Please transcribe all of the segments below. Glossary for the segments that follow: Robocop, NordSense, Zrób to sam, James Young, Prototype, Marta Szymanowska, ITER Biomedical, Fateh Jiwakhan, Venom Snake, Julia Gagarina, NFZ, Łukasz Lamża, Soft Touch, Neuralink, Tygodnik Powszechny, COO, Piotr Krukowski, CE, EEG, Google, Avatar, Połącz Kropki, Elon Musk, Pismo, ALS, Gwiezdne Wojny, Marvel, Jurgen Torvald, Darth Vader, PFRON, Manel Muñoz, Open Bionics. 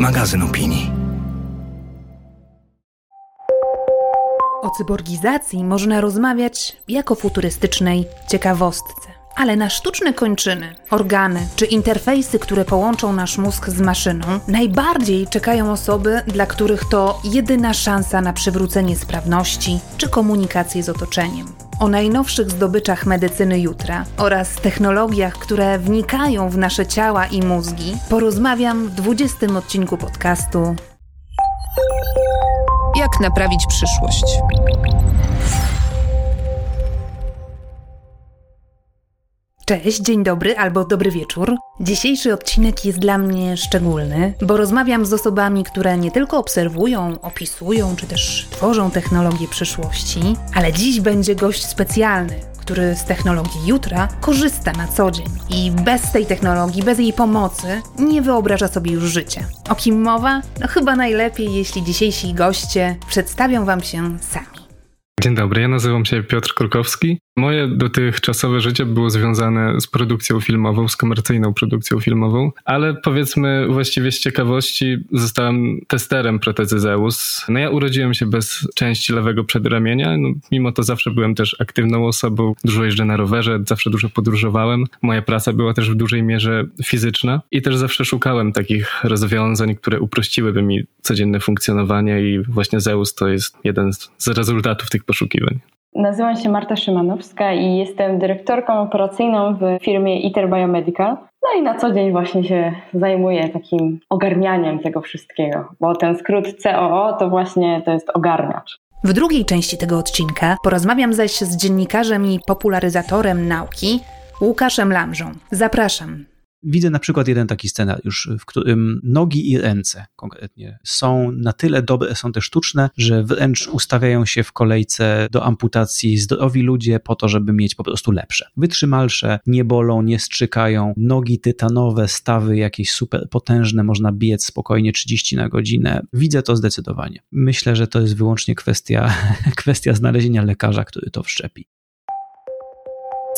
Magazyn opinii. O cyborgizacji można rozmawiać jako futurystycznej ciekawostce. Ale na sztuczne kończyny, organy czy interfejsy, które połączą nasz mózg z maszyną, najbardziej czekają osoby, dla których to jedyna szansa na przywrócenie sprawności czy komunikację z otoczeniem. O najnowszych zdobyczach medycyny jutra oraz technologiach, które wnikają w nasze ciała i mózgi, porozmawiam w 20. odcinku podcastu Jak naprawić przyszłość. Cześć, dzień dobry albo dobry wieczór. Dzisiejszy odcinek jest dla mnie szczególny, bo rozmawiam z osobami, które nie tylko obserwują, opisują czy też tworzą technologię przyszłości, ale dziś będzie gość specjalny, który z technologii jutra korzysta na co dzień i bez tej technologii, bez jej pomocy nie wyobraża sobie już życia. O kim mowa? No chyba najlepiej, jeśli dzisiejsi goście przedstawią wam się sami. Dzień dobry, ja nazywam się Piotr Krukowski. Moje dotychczasowe życie było związane z produkcją filmową, z komercyjną produkcją filmową, ale powiedzmy właściwie z ciekawości zostałem testerem protezy Zeus. No ja urodziłem się bez części lewego przedramienia, no, mimo to zawsze byłem też aktywną osobą, dużo jeżdżę na rowerze, zawsze dużo podróżowałem. Moja praca była też w dużej mierze fizyczna i też zawsze szukałem takich rozwiązań, które uprościłyby mi codzienne funkcjonowanie i właśnie Zeus to jest jeden z rezultatów tych poszukiwań. Nazywam się Marta Szymanowska i jestem dyrektorką operacyjną w firmie ITER Biomedical. No i na co dzień właśnie się zajmuję takim ogarnianiem tego wszystkiego, bo ten skrót COO to właśnie to jest ogarniacz. W drugiej części tego odcinka porozmawiam zaś z dziennikarzem i popularyzatorem nauki Łukaszem Lamżą. Zapraszam. Widzę na przykład jeden taki scenariusz, w którym nogi i ręce konkretnie są na tyle dobre, są te sztuczne, że wręcz ustawiają się w kolejce do amputacji zdrowi ludzie po to, żeby mieć po prostu lepsze. Wytrzymalsze, nie bolą, nie strzykają, nogi tytanowe, stawy jakieś super potężne, można biec spokojnie 30 na godzinę. Widzę to zdecydowanie. Myślę, że to jest wyłącznie kwestia znalezienia lekarza, który to wszczepi.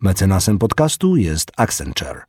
Mecenasem podcastu jest Accenture.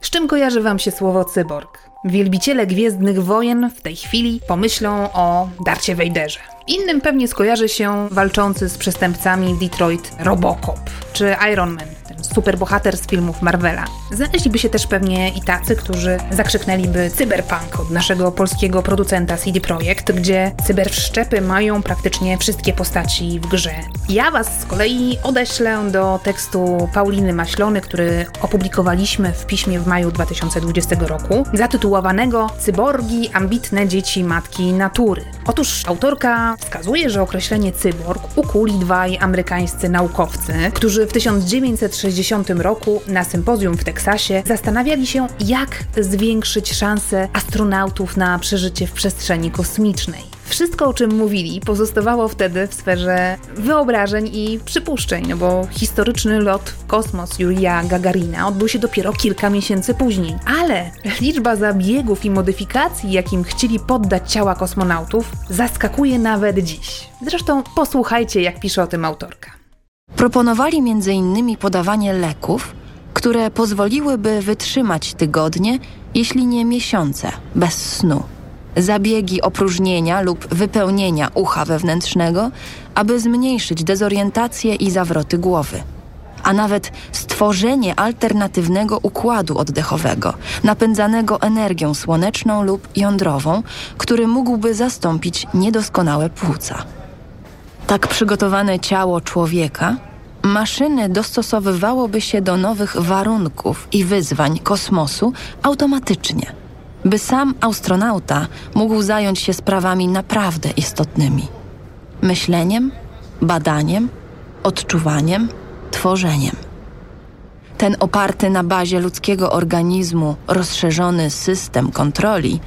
Z czym kojarzy wam się słowo cyborg? Wielbiciele Gwiezdnych Wojen w tej chwili pomyślą o Darcie Vaderze. Innym pewnie skojarzy się walczący z przestępcami w Detroit Robocop czy Iron Man, ten superbohater z filmów Marvela. Znaleźliby się też pewnie i tacy, którzy zakrzyknęliby Cyberpunk od naszego polskiego producenta CD Projekt, gdzie cyberwszczepy mają praktycznie wszystkie postaci w grze. Ja was z kolei odeślę do tekstu Pauliny Maślony, który opublikowaliśmy w Piśmie w maju 2020 roku, zatytułowanego Cyborgi, ambitne dzieci matki natury. Otóż autorka wskazuje, że określenie cyborg ukuli dwaj amerykańscy naukowcy, którzy w 1960 roku na sympozjum w Teksasie zastanawiali się, jak zwiększyć szanse astronautów na przeżycie w przestrzeni kosmicznej. Wszystko, o czym mówili, pozostawało wtedy w sferze wyobrażeń i przypuszczeń, no bo historyczny lot w kosmos Julia Gagarina odbył się dopiero kilka miesięcy później. Ale liczba zabiegów i modyfikacji, jakim chcieli poddać ciała kosmonautów, zaskakuje nawet dziś. Zresztą posłuchajcie, jak pisze o tym autorka. Proponowali m.in. podawanie leków, które pozwoliłyby wytrzymać tygodnie, jeśli nie miesiące, bez snu. Zabiegi opróżnienia lub wypełnienia ucha wewnętrznego, aby zmniejszyć dezorientację i zawroty głowy. a nawet stworzenie alternatywnego układu oddechowego, napędzanego energią słoneczną lub jądrową, który mógłby zastąpić niedoskonałe płuca. Tak przygotowane ciało człowieka, maszyny dostosowywałoby się do nowych warunków i wyzwań kosmosu automatycznie, by sam astronauta mógł zająć się sprawami naprawdę istotnymi. Myśleniem, badaniem, odczuwaniem, tworzeniem. Ten oparty na bazie ludzkiego organizmu rozszerzony system kontroli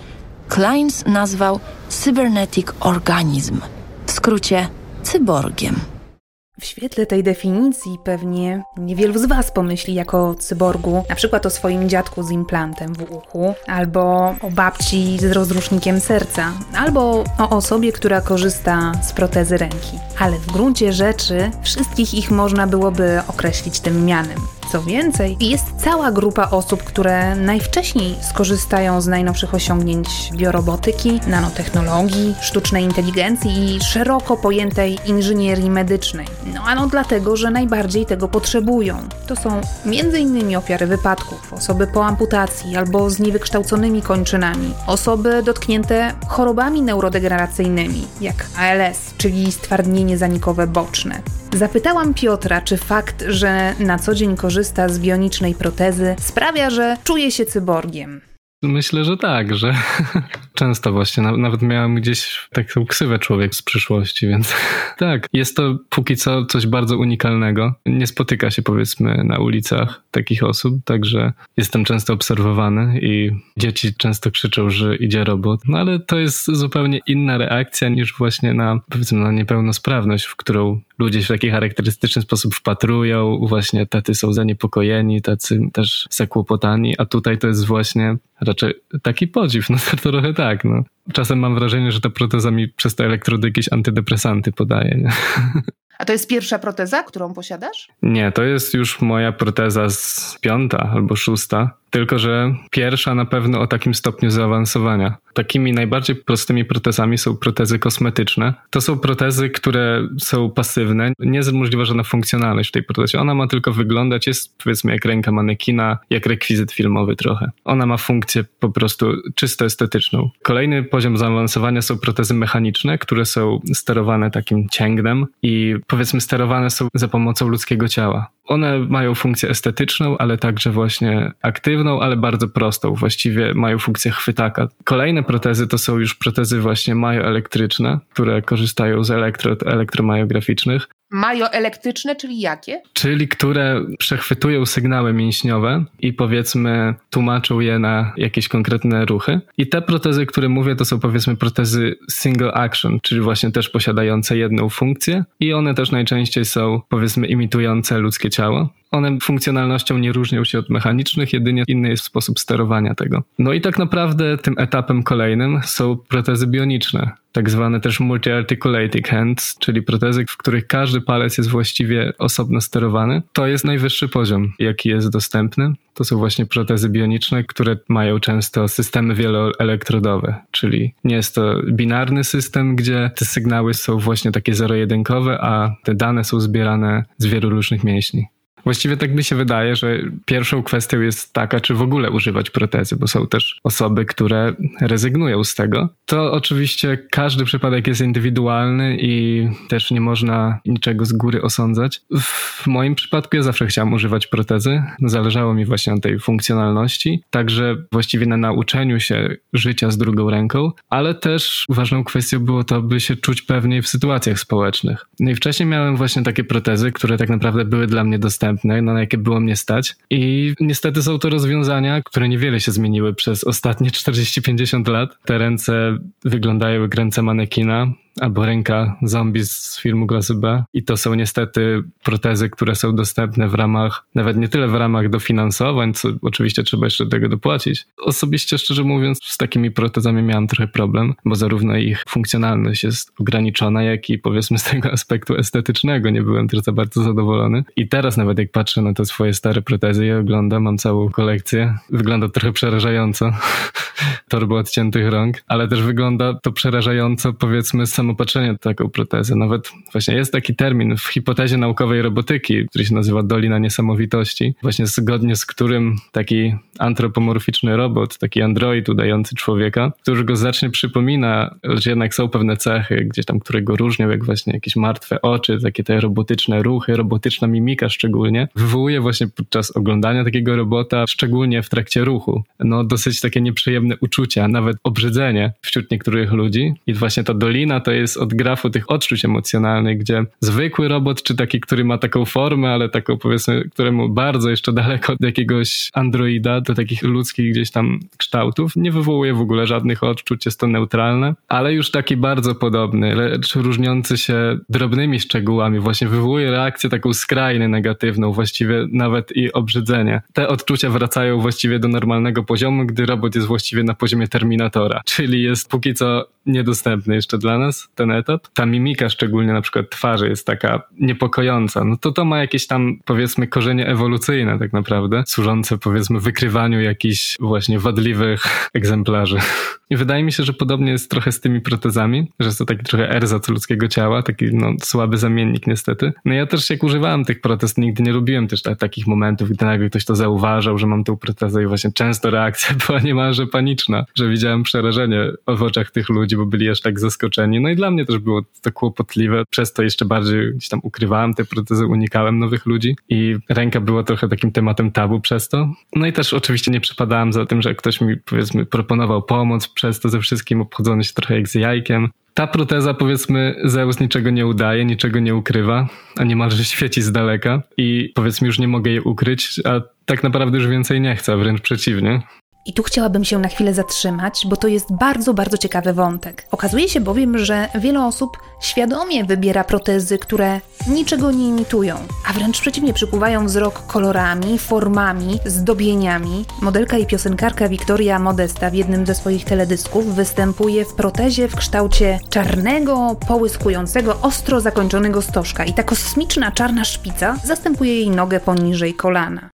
Kleins nazwał Cybernetic Organism, w skrócie cyborgiem. W świetle tej definicji pewnie niewielu z Was pomyśli jako o cyborgu, na przykład o swoim dziadku z implantem w uchu, albo o babci z rozrusznikiem serca, albo o osobie, która korzysta z protezy ręki. Ale w gruncie rzeczy wszystkich ich można byłoby określić tym mianem. Co więcej, jest cała grupa osób, które najwcześniej skorzystają z najnowszych osiągnięć biorobotyki, nanotechnologii, sztucznej inteligencji i szeroko pojętej inżynierii medycznej. Dlatego, że najbardziej tego potrzebują. To są m.in. ofiary wypadków, osoby po amputacji albo z niewykształconymi kończynami, osoby dotknięte chorobami neurodegeneracyjnymi, jak ALS, czyli stwardnienie zanikowe boczne. Zapytałam Piotra, czy fakt, że na co dzień korzysta z bionicznej protezy, sprawia, że czuje się cyborgiem. Myślę, że tak, że często właśnie, nawet miałem gdzieś taką ksywę człowiek z przyszłości, więc tak, jest to póki co coś bardzo unikalnego. Nie spotyka się powiedzmy na ulicach takich osób, także jestem często obserwowany i dzieci często krzyczą, że idzie robot, ale to jest zupełnie inna reakcja niż właśnie na powiedzmy na niepełnosprawność, w którą ludzie się w taki charakterystyczny sposób wpatrują, właśnie tacy są zaniepokojeni, tacy też zakłopotani, a tutaj to jest właśnie raczej taki podziw, trochę tak. Czasem mam wrażenie, że ta proteza mi przez te elektrody jakieś antydepresanty podaje. Nie? A to jest pierwsza proteza, którą posiadasz? Nie, to jest już moja proteza z 5. albo 6. Tylko że pierwsza na pewno o takim stopniu zaawansowania. Takimi najbardziej prostymi protezami są protezy kosmetyczne. To są protezy, które są pasywne. Nie jest możliwa żadna funkcjonalność w tej protezie. Ona ma tylko wyglądać, jest powiedzmy jak ręka manekina, jak rekwizyt filmowy trochę. Ona ma funkcję po prostu czysto estetyczną. Kolejny poziom zaawansowania są protezy mechaniczne, które są sterowane takim cięgnem i powiedzmy sterowane są za pomocą ludzkiego ciała. One mają funkcję estetyczną, ale także właśnie aktywną, ale bardzo prostą. Właściwie mają funkcję chwytaka. Kolejne protezy to są już protezy właśnie majoelektryczne, które korzystają z elektrod elektromajograficznych. Majoelektryczne, czyli jakie? Czyli które przechwytują sygnały mięśniowe i powiedzmy tłumaczą je na jakieś konkretne ruchy. I te protezy, które mówię, to są powiedzmy protezy single action, czyli właśnie też posiadające jedną funkcję i one też najczęściej są powiedzmy imitujące ludzkie ciało. One funkcjonalnością nie różnią się od mechanicznych, jedynie inny jest sposób sterowania tego. I tak naprawdę tym etapem kolejnym są protezy bioniczne, tak zwane też multi-articulated hands, czyli protezy, w których każdy palec jest właściwie osobno sterowany. To jest najwyższy poziom, jaki jest dostępny. To są właśnie protezy bioniczne, które mają często systemy wieloelektrodowe, czyli nie jest to binarny system, gdzie te sygnały są właśnie takie zero-jedynkowe, a te dane są zbierane z wielu różnych mięśni. Właściwie tak mi się wydaje, że pierwszą kwestią jest taka, czy w ogóle używać protezy, bo są też osoby, które rezygnują z tego. To oczywiście każdy przypadek jest indywidualny i też nie można niczego z góry osądzać. W moim przypadku ja zawsze chciałem używać protezy. Zależało mi właśnie na tej funkcjonalności, także właściwie na nauczeniu się życia z drugą ręką, ale też ważną kwestią było to, by się czuć pewniej w sytuacjach społecznych. I wcześniej miałem właśnie takie protezy, które tak naprawdę były dla mnie dostępne, na jakie było mnie stać i niestety są to rozwiązania, które niewiele się zmieniły przez ostatnie 40-50 lat. Te ręce wyglądają jak ręce manekina albo ręka zombie z filmu klasy B i to są niestety protezy, które są dostępne w ramach, nawet nie tyle w ramach dofinansowań, co oczywiście trzeba jeszcze tego dopłacić. Osobiście, szczerze mówiąc, z takimi protezami miałem trochę problem, bo zarówno ich funkcjonalność jest ograniczona, jak i powiedzmy z tego aspektu estetycznego nie byłem też za bardzo zadowolony. I teraz nawet jak patrzę na te swoje stare protezy i oglądam, mam całą kolekcję, wygląda trochę przerażająco. torby odciętych rąk, ale też wygląda to przerażająco, powiedzmy, samopatrzenie taką protezę. Nawet właśnie jest taki termin w hipotezie naukowej robotyki, który się nazywa Dolina Niesamowitości, właśnie zgodnie z którym taki antropomorficzny robot, taki android udający człowieka, który go zacznie przypomina, lecz jednak są pewne cechy gdzieś tam, które go różnią, jak właśnie jakieś martwe oczy, takie te robotyczne ruchy, robotyczna mimika szczególnie, wywołuje właśnie podczas oglądania takiego robota, szczególnie w trakcie ruchu, no dosyć takie nieprzyjemne uczucia, nawet obrzydzenie wśród niektórych ludzi. I właśnie ta dolina to jest od grafu tych odczuć emocjonalnych, gdzie zwykły robot, czy taki, który ma taką formę, ale taką powiedzmy, któremu bardzo jeszcze daleko od jakiegoś androida, do takich ludzkich gdzieś tam kształtów, nie wywołuje w ogóle żadnych odczuć, jest to neutralne, ale już taki bardzo podobny, lecz różniący się drobnymi szczegółami, właśnie wywołuje reakcję taką skrajnie negatywną, właściwie nawet i obrzydzenie. Te odczucia wracają właściwie do normalnego poziomu, gdy robot jest właściwie na poziomie Terminatora, czyli jest póki co niedostępny jeszcze dla nas ten etap. Ta mimika szczególnie na przykład twarzy jest taka niepokojąca, no to ma jakieś tam powiedzmy korzenie ewolucyjne tak naprawdę, służące powiedzmy wykrywaniu jakichś właśnie wadliwych egzemplarzy. I wydaje mi się, że podobnie jest trochę z tymi protezami, że jest to taki trochę ersatz ludzkiego ciała, taki no słaby zamiennik niestety. No ja też jak używałem tych protez, nigdy nie lubiłem też takich momentów, gdy nagle ktoś to zauważał, że mam tą protezę i właśnie często reakcja była niemalże paniczna, że widziałem przerażenie w oczach tych ludzi, bo byli aż tak zaskoczeni. No i dla mnie też było to kłopotliwe, przez to jeszcze bardziej gdzieś tam ukrywałem te protezy, unikałem nowych ludzi i ręka była trochę takim tematem tabu przez to. No i też oczywiście nie przepadałem za tym, że ktoś mi powiedzmy proponował pomoc, przez to ze wszystkim obchodzono się trochę jak z jajkiem. Ta proteza, powiedzmy, Zeus niczego nie udaje, niczego nie ukrywa, a niemalże świeci z daleka i powiedzmy już nie mogę jej ukryć, a tak naprawdę już więcej nie chcę, wręcz przeciwnie. I tu chciałabym się na chwilę zatrzymać, bo to jest bardzo, bardzo ciekawy wątek. Okazuje się bowiem, że wiele osób świadomie wybiera protezy, które niczego nie imitują, a wręcz przeciwnie przykuwają wzrok kolorami, formami, zdobieniami. Modelka i piosenkarka Wiktoria Modesta w jednym ze swoich teledysków występuje w protezie w kształcie czarnego, połyskującego, ostro zakończonego stożka i ta kosmiczna czarna szpica zastępuje jej nogę poniżej kolana.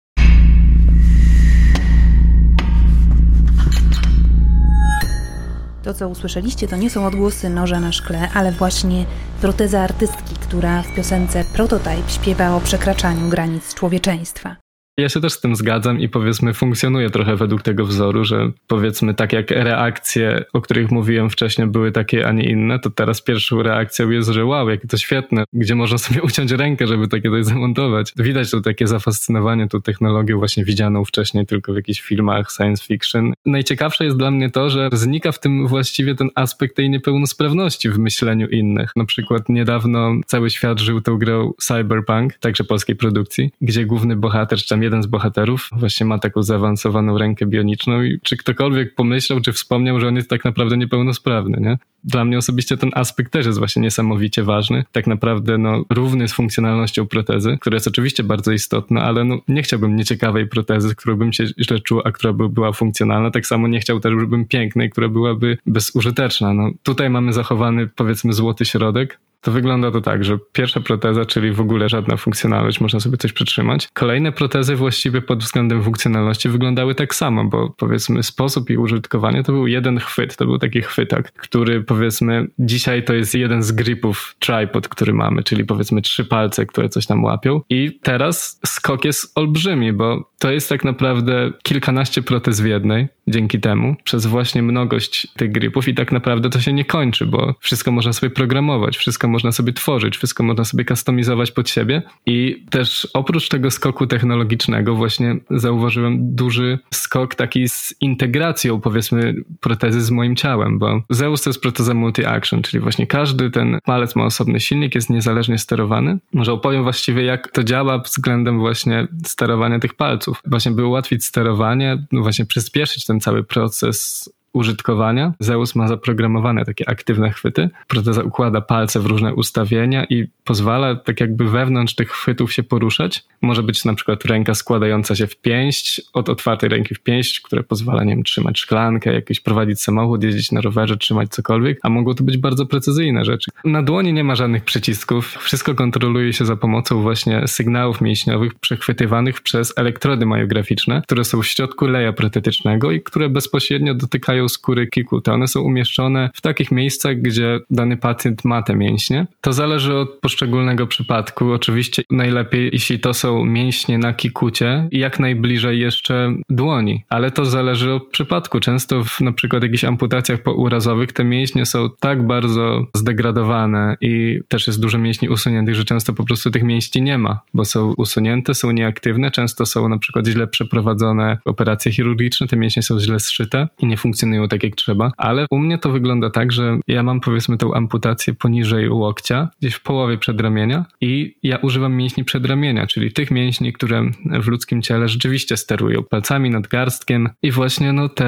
To, co usłyszeliście, to nie są odgłosy noża na szkle, ale właśnie proteza artystki, która w piosence Prototype śpiewa o przekraczaniu granic człowieczeństwa. Ja się też z tym zgadzam i powiedzmy funkcjonuje trochę według tego wzoru, że powiedzmy tak jak reakcje, o których mówiłem wcześniej były takie, a nie inne, to teraz pierwszą reakcją jest, że wow, jakie to świetne, gdzie można sobie uciąć rękę, żeby takie coś zamontować. Widać tu takie zafascynowanie tą technologią właśnie widzianą wcześniej tylko w jakichś filmach science fiction. Najciekawsze jest dla mnie to, że znika w tym właściwie ten aspekt tej niepełnosprawności w myśleniu innych. Na przykład niedawno cały świat żył tą grą Cyberpunk, także polskiej produkcji, gdzie główny bohater, czy tam jeden z bohaterów właśnie ma taką zaawansowaną rękę bioniczną i czy ktokolwiek pomyślał, czy wspomniał, że on jest tak naprawdę niepełnosprawny, nie? Dla mnie osobiście ten aspekt też jest właśnie niesamowicie ważny. Tak naprawdę no, równy z funkcjonalnością protezy, która jest oczywiście bardzo istotna, ale no, nie chciałbym nieciekawej protezy, którą bym się źle czuł, a która by była funkcjonalna. Tak samo nie chciał też, żebym pięknej, która byłaby bezużyteczna. No, tutaj mamy zachowany powiedzmy złoty środek. To wygląda to tak, że pierwsza proteza, czyli w ogóle żadna funkcjonalność, można sobie coś przytrzymać. Kolejne protezy właściwie pod względem funkcjonalności wyglądały tak samo, bo powiedzmy sposób ich użytkowania to był jeden chwyt, to był taki chwytak, który powiedzmy dzisiaj to jest jeden z gripów tripod, który mamy, czyli powiedzmy 3 palce, które coś tam łapią i teraz skok jest olbrzymi, bo to jest tak naprawdę kilkanaście protez w jednej, dzięki temu, przez właśnie mnogość tych gripów i tak naprawdę to się nie kończy, bo wszystko można sobie programować, wszystko można sobie tworzyć, wszystko można sobie kustomizować pod siebie i też oprócz tego skoku technologicznego właśnie zauważyłem duży skok taki z integracją powiedzmy protezy z moim ciałem, bo Zeus to jest proteza multi-action, czyli właśnie każdy ten palec ma osobny silnik, jest niezależnie sterowany. Może opowiem właściwie jak to działa względem właśnie sterowania tych palców. Właśnie by ułatwić sterowanie, no właśnie przyspieszyć ten cały proces użytkowania. Zeus ma zaprogramowane takie aktywne chwyty. Proteza układa palce w różne ustawienia i pozwala tak jakby wewnątrz tych chwytów się poruszać. Może być na przykład ręka składająca się w pięść, od otwartej ręki w pięść, które pozwala, nie wiem, trzymać szklankę, jakieś prowadzić samochód, jeździć na rowerze, trzymać cokolwiek, a mogą to być bardzo precyzyjne rzeczy. Na dłoni nie ma żadnych przycisków, wszystko kontroluje się za pomocą właśnie sygnałów mięśniowych przechwytywanych przez elektrody myograficzne, które są w środku leja protetycznego i które bezpośrednio dotykają skóry kikuta. One są umieszczone w takich miejscach, gdzie dany pacjent ma te mięśnie. To zależy od poszczególnego przypadku. Oczywiście najlepiej, jeśli to są mięśnie na kikucie i jak najbliżej jeszcze dłoni, ale to zależy od przypadku. Często w na przykład jakichś amputacjach pourazowych te mięśnie są tak bardzo zdegradowane i też jest dużo mięśni usuniętych, że często po prostu tych mięśni nie ma, bo są usunięte, są nieaktywne, często są na przykład źle przeprowadzone operacje chirurgiczne, te mięśnie są źle zszyte i nie funkcjonują tak jak trzeba, ale u mnie to wygląda tak, że ja mam powiedzmy tą amputację poniżej łokcia, gdzieś w połowie przedramienia i ja używam mięśni przedramienia, czyli tych mięśni, które w ludzkim ciele rzeczywiście sterują palcami, nadgarstkiem i właśnie no te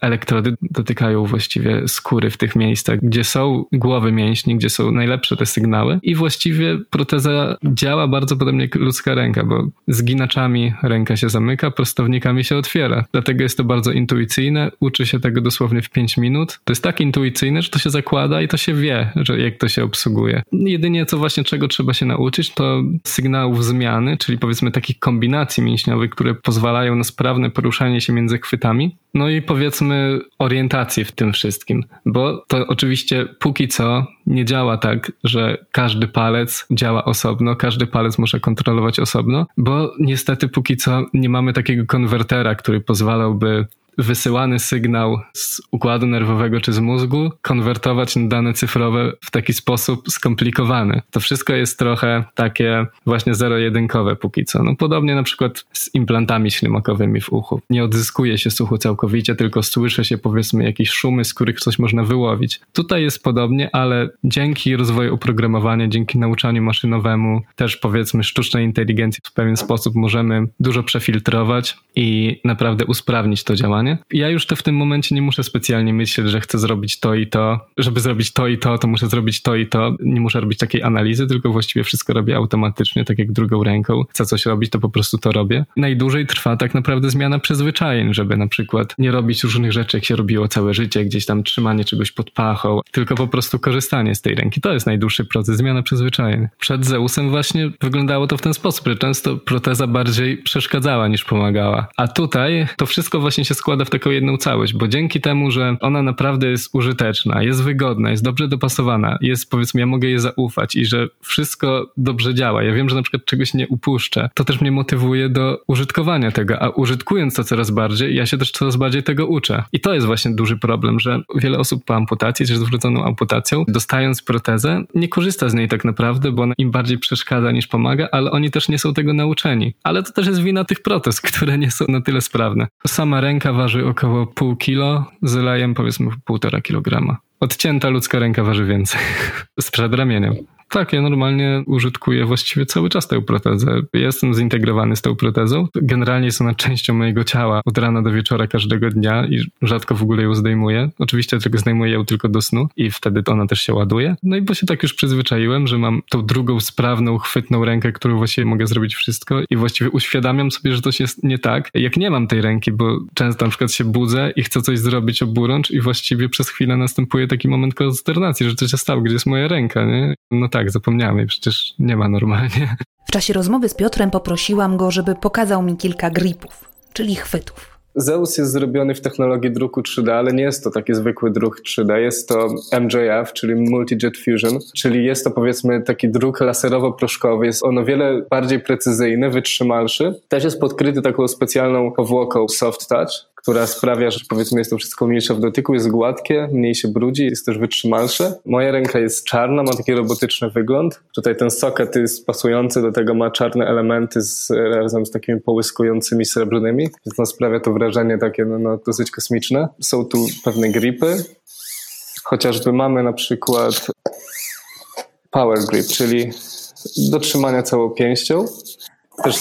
elektrody dotykają właściwie skóry w tych miejscach, gdzie są głowy mięśni, gdzie są najlepsze te sygnały i właściwie proteza działa bardzo podobnie jak ludzka ręka, bo zginaczami ręka się zamyka, prostownikami się otwiera. Dlatego jest to bardzo intuicyjne, uczy się tego dosłownie w 5 minut. To jest tak intuicyjne, że to się zakłada i to się wie, że jak to się obsługuje. Jedynie co właśnie czego trzeba się nauczyć, to sygnałów zmiany, czyli powiedzmy takich kombinacji mięśniowych, które pozwalają na sprawne poruszanie się między chwytami. No i powiedzmy orientacji w tym wszystkim, bo to oczywiście póki co nie działa tak, że każdy palec działa osobno, każdy palec muszę kontrolować osobno, bo niestety póki co nie mamy takiego konwertera, który pozwalałby wysyłany sygnał z układu nerwowego czy z mózgu konwertować na dane cyfrowe w taki sposób skomplikowany. To wszystko jest trochę takie właśnie zero-jedynkowe póki co. No, podobnie na przykład z implantami ślimakowymi w uchu. Nie odzyskuje się słuchu całkowicie, tylko słyszy się powiedzmy jakieś szumy, z których coś można wyłowić. Tutaj jest podobnie, ale dzięki rozwoju oprogramowania, dzięki nauczaniu maszynowemu, też powiedzmy sztucznej inteligencji w pewien sposób możemy dużo przefiltrować i naprawdę usprawnić to działanie. Ja już to w tym momencie nie muszę specjalnie myśleć, że chcę zrobić to i to. Żeby zrobić to i to, to muszę zrobić to i to. Nie muszę robić takiej analizy, tylko właściwie wszystko robię automatycznie, tak jak drugą ręką. Chcę coś robić, to po prostu to robię. Najdłużej trwa tak naprawdę zmiana przyzwyczajeń, żeby na przykład nie robić różnych rzeczy, jak się robiło całe życie, gdzieś tam trzymanie czegoś pod pachą, tylko po prostu korzystanie z tej ręki. To jest najdłuższy proces, zmiana przyzwyczajeń. Przed Zeusem właśnie wyglądało to w ten sposób, że często proteza bardziej przeszkadzała niż pomagała. A tutaj to wszystko właśnie się składa w taką jedną całość, bo dzięki temu, że ona naprawdę jest użyteczna, jest wygodna, jest dobrze dopasowana, jest powiedzmy, ja mogę jej zaufać i że wszystko dobrze działa. Ja wiem, że na przykład czegoś nie upuszczę. To też mnie motywuje do użytkowania tego, a użytkując to coraz bardziej, ja się też coraz bardziej tego uczę. I to jest właśnie duży problem, że wiele osób po amputacji, czy z wróconą amputacją, dostając protezę, nie korzysta z niej tak naprawdę, bo ona im bardziej przeszkadza niż pomaga, ale oni też nie są tego nauczeni. Ale to też jest wina tych protez, które nie są na tyle sprawne. Sama ręka waży około pół kilo, z lejem powiedzmy 1,5 kg. Odcięta ludzka ręka waży więcej. Z przedramieniem. Tak, ja normalnie użytkuję właściwie cały czas tę protezę. Jestem zintegrowany z tą protezą. Generalnie jest ona częścią mojego ciała od rana do wieczora każdego dnia i rzadko w ogóle ją zdejmuję. Oczywiście tylko zdejmuję ją tylko do snu i wtedy ona też się ładuje. No i bo się tak już przyzwyczaiłem, że mam tą drugą sprawną, chwytną rękę, którą właściwie mogę zrobić wszystko i właściwie uświadamiam sobie, że to jest nie tak, jak nie mam tej ręki, bo często na przykład się budzę i chcę coś zrobić oburącz i właściwie przez chwilę następuje taki moment konsternacji, że coś się stało, gdzie jest moja ręka, nie? No tak, zapomniałem i przecież nie ma normalnie. W czasie rozmowy z Piotrem poprosiłam go, żeby pokazał mi kilka gripów, czyli chwytów. Zeus jest zrobiony w technologii druku 3D, ale nie jest to taki zwykły druk 3D. Jest to MJF, czyli Multi Jet Fusion, czyli jest to powiedzmy taki druk laserowo-proszkowy. Jest on o wiele bardziej precyzyjny, wytrzymalszy. Też jest podkryty taką specjalną powłoką Soft Touch, która sprawia, że powiedzmy jest to wszystko mniejsze w dotyku, jest gładkie, mniej się brudzi, jest też wytrzymalsze. Moja ręka jest czarna, ma taki robotyczny wygląd. Tutaj ten soket jest pasujący, do tego ma czarne elementy razem z takimi połyskującymi srebrnymi, więc no, sprawia to wrażenie takie no, dosyć kosmiczne. Są tu pewne gripy, chociażby mamy na przykład power grip, czyli do trzymania całą pięścią. Też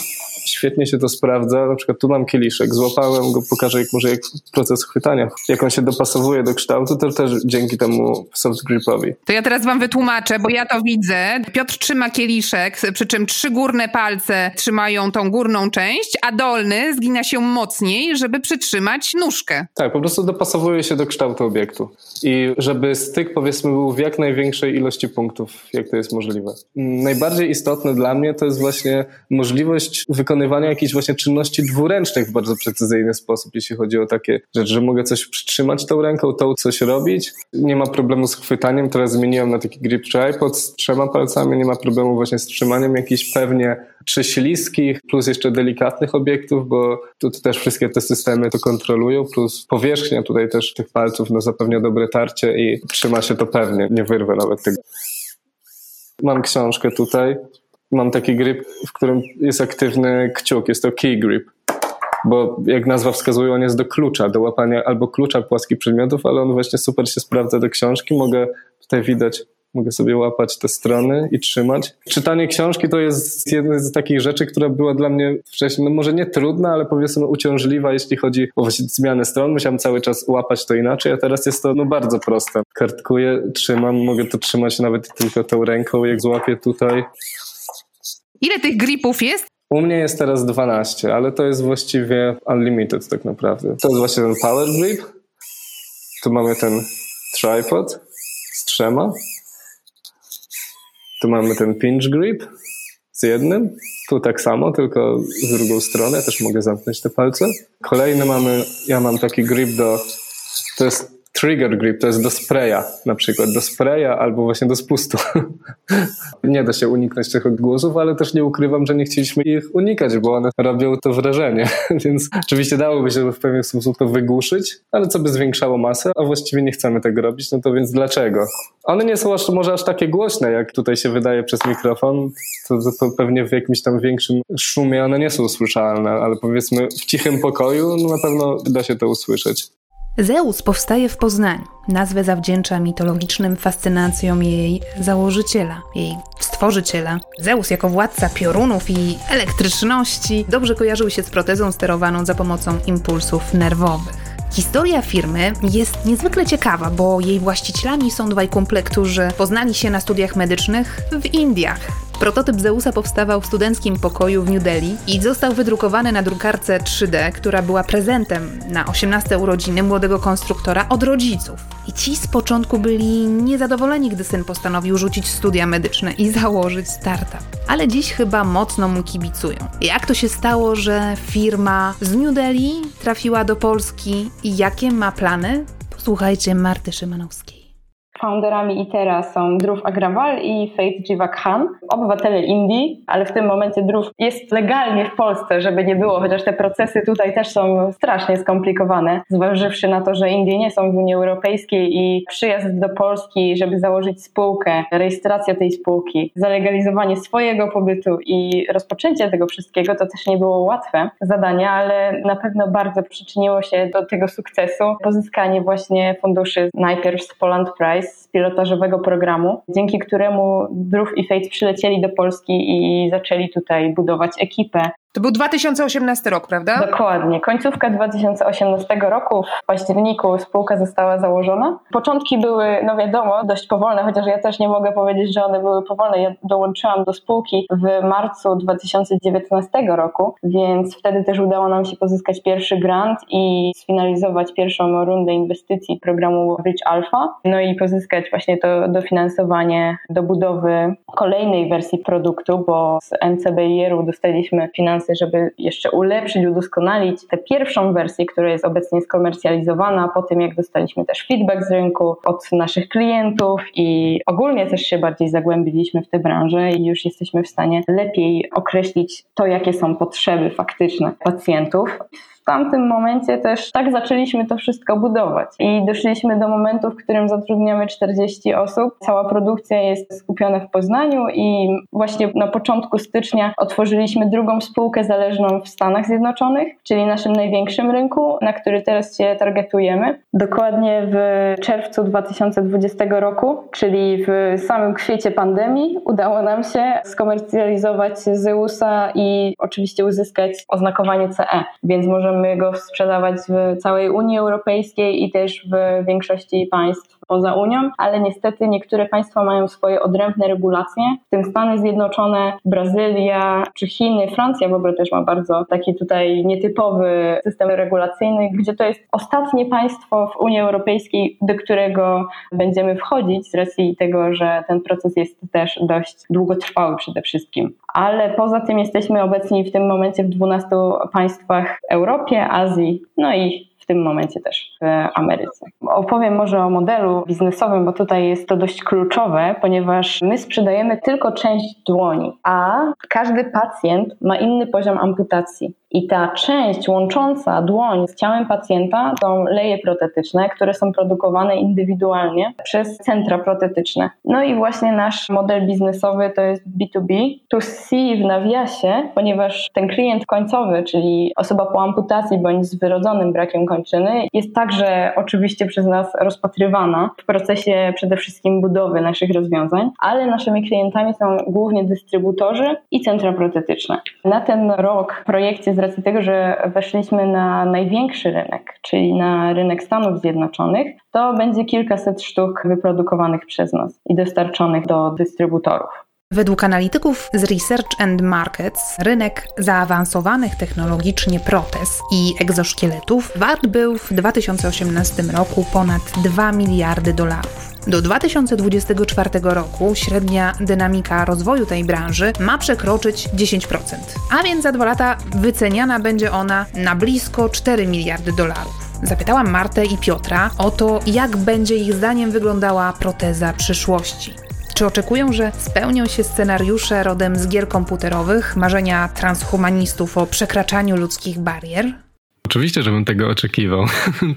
świetnie się to sprawdza. Na przykład tu mam kieliszek, złapałem go, pokażę może jak proces chwytania, jak on się dopasowuje do kształtu, to też dzięki temu soft gripowi. To ja teraz wam wytłumaczę, bo ja to widzę. Piotr trzyma kieliszek, przy czym trzy górne palce trzymają tą górną część, a dolny zgina się mocniej, żeby przytrzymać nóżkę. Tak, po prostu dopasowuje się do kształtu obiektu i żeby styk powiedzmy był w jak największej ilości punktów, jak to jest możliwe. Najbardziej istotne dla mnie to jest właśnie możliwość wykonywania jakichś właśnie czynności dwuręcznych w bardzo precyzyjny sposób, jeśli chodzi o takie rzeczy, że mogę coś przytrzymać tą ręką, tą coś robić. Nie ma problemu z chwytaniem, teraz zmieniłem na taki grip tripod z trzema palcami, nie ma problemu właśnie z trzymaniem jakichś pewnie czy śliskich, plus jeszcze delikatnych obiektów, bo tu też wszystkie te systemy to kontrolują, plus powierzchnia tutaj też tych palców no zapewnia dobre tarcie i trzyma się to pewnie, nie wyrwę nawet tego. Mam książkę tutaj, mam taki grip, w którym jest aktywny kciuk, jest to key grip, bo jak nazwa wskazuje, on jest do klucza, do łapania albo klucza płaskich przedmiotów, ale on właśnie super się sprawdza do książki, mogę tutaj widać, mogę sobie łapać te strony i trzymać. Czytanie książki to jest jedna z takich rzeczy, która była dla mnie wcześniej, no może nie trudna, ale powiedzmy uciążliwa, jeśli chodzi o zmianę stron. Musiałem cały czas łapać to inaczej, a teraz jest to no bardzo proste. Kartkuję, trzymam, mogę to trzymać nawet tylko tą ręką, jak złapię tutaj. Ile tych gripów jest? U mnie jest teraz 12, ale to jest właściwie unlimited tak naprawdę. To jest właśnie ten power grip. Tu mamy ten tripod z trzema. Tu mamy ten pinch grip z jednym. Tu tak samo, tylko z drugą stronę. Też mogę zamknąć te palce. Kolejny mamy, ja mam taki grip do, to jest trigger grip, to jest do spraya na przykład. Do spraya albo właśnie do spustu. Nie da się uniknąć tych odgłosów, ale też nie ukrywam, że nie chcieliśmy ich unikać, bo one robią to wrażenie. Więc oczywiście dałoby się w pewien sposób to wygłuszyć, ale co by zwiększało masę, a właściwie nie chcemy tego robić, no to więc dlaczego? One nie są aż, może aż takie głośne, jak tutaj się wydaje przez mikrofon, to pewnie w jakimś tam większym szumie one nie są słyszalne, ale powiedzmy w cichym pokoju no na pewno da się to usłyszeć. Zeus powstaje w Poznaniu. Nazwę zawdzięcza mitologicznym fascynacjom jej założyciela, jej stworzyciela. Zeus jako władca piorunów i elektryczności dobrze kojarzył się z protezą sterowaną za pomocą impulsów nerwowych. Historia firmy jest niezwykle ciekawa, bo jej właścicielami są dwaj kumple, którzy poznali się na studiach medycznych w Indiach. Prototyp Zeusa powstawał w studenckim pokoju w New Delhi i został wydrukowany na drukarce 3D, która była prezentem na 18 urodziny młodego konstruktora od rodziców. I ci z początku byli niezadowoleni, gdy syn postanowił rzucić studia medyczne i założyć startup. Ale dziś chyba mocno mu kibicują. Jak to się stało, że firma z New Delhi trafiła do Polski i jakie ma plany? Posłuchajcie Marty Szymanowskiej. Founderami ITER-a są Dhruv Agrawal i Fateh Jiwakhan, obywatele Indii, ale w tym momencie Dhruv jest legalnie w Polsce, żeby nie było, chociaż te procesy tutaj też są strasznie skomplikowane, zważywszy na to, że Indie nie są w Unii Europejskiej i przyjazd do Polski, żeby założyć spółkę, rejestracja tej spółki, zalegalizowanie swojego pobytu i rozpoczęcie tego wszystkiego, to też nie było łatwe zadanie, ale na pewno bardzo przyczyniło się do tego sukcesu pozyskanie właśnie funduszy najpierw z Poland Prize, z pilotażowego programu, dzięki któremu Dhruv i Fateh przylecieli do Polski i zaczęli tutaj budować ekipę. To był 2018 rok, prawda? Dokładnie. Końcówka 2018 roku, w październiku spółka została założona. Początki były, no wiadomo, dość powolne, chociaż ja też nie mogę powiedzieć, że one były powolne. Ja dołączyłam do spółki w marcu 2019 roku, więc wtedy też udało nam się pozyskać pierwszy grant i sfinalizować pierwszą rundę inwestycji programu Bridge Alpha, no i pozyskać właśnie to dofinansowanie do budowy kolejnej wersji produktu, bo z NCBIR-u dostaliśmy finansowanie, żeby jeszcze ulepszyć, udoskonalić tę pierwszą wersję, która jest obecnie skomercjalizowana, po tym jak dostaliśmy też feedback z rynku od naszych klientów i ogólnie też się bardziej zagłębiliśmy w tę branżę i już jesteśmy w stanie lepiej określić to, jakie są potrzeby faktyczne pacjentów. w tamtym momencie też tak zaczęliśmy to wszystko budować i doszliśmy do momentu, w którym zatrudniamy 40 osób. Cała produkcja jest skupiona w Poznaniu i właśnie na początku stycznia otworzyliśmy drugą spółkę zależną w Stanach Zjednoczonych, czyli naszym największym rynku, na który teraz się targetujemy. Dokładnie w czerwcu 2020 roku, czyli w samym kwiecie pandemii, udało nam się skomercjalizować Zeusa i oczywiście uzyskać oznakowanie CE, więc możemy go sprzedawać w całej Unii Europejskiej i też w większości państw poza Unią, ale niestety niektóre państwa mają swoje odrębne regulacje, w tym Stany Zjednoczone, Brazylia czy Chiny, Francja w ogóle też ma bardzo taki tutaj nietypowy system regulacyjny, gdzie to jest ostatnie państwo w Unii Europejskiej, do którego będziemy wchodzić z racji tego, że ten proces jest też dość długotrwały przede wszystkim. Ale poza tym jesteśmy obecni w tym momencie w 12 państwach Europie, Azji, no i w tym momencie też w Ameryce. Opowiem może o modelu biznesowym, bo tutaj jest to dość kluczowe, ponieważ my sprzedajemy tylko część dłoni, a każdy pacjent ma inny poziom amputacji. I ta część łącząca dłoń z ciałem pacjenta to leje protetyczne, które są produkowane indywidualnie przez centra protetyczne. No i właśnie nasz model biznesowy to jest B2B, to C w nawiasie, ponieważ ten klient końcowy, czyli osoba po amputacji bądź z wyrodzonym brakiem kończyny, jest także oczywiście przez nas rozpatrywana w procesie przede wszystkim budowy naszych rozwiązań, ale naszymi klientami są głównie dystrybutorzy i centra protetyczne. Na ten rok w projekcie z racji tego, że weszliśmy na największy rynek, czyli na rynek Stanów Zjednoczonych, to będzie kilkaset sztuk wyprodukowanych przez nas i dostarczonych do dystrybutorów. Według analityków z Research and Markets rynek zaawansowanych technologicznie protez i egzoszkieletów wart był w 2018 roku ponad $2 miliardy. Do 2024 roku średnia dynamika rozwoju tej branży ma przekroczyć 10%, a więc za 2 lata wyceniana będzie ona na blisko $4 miliardy. Zapytałam Martę i Piotra o to, jak będzie ich zdaniem wyglądała proteza przyszłości. Czy oczekują, że spełnią się scenariusze rodem z gier komputerowych, marzenia transhumanistów o przekraczaniu ludzkich barier? Oczywiście, żebym tego oczekiwał.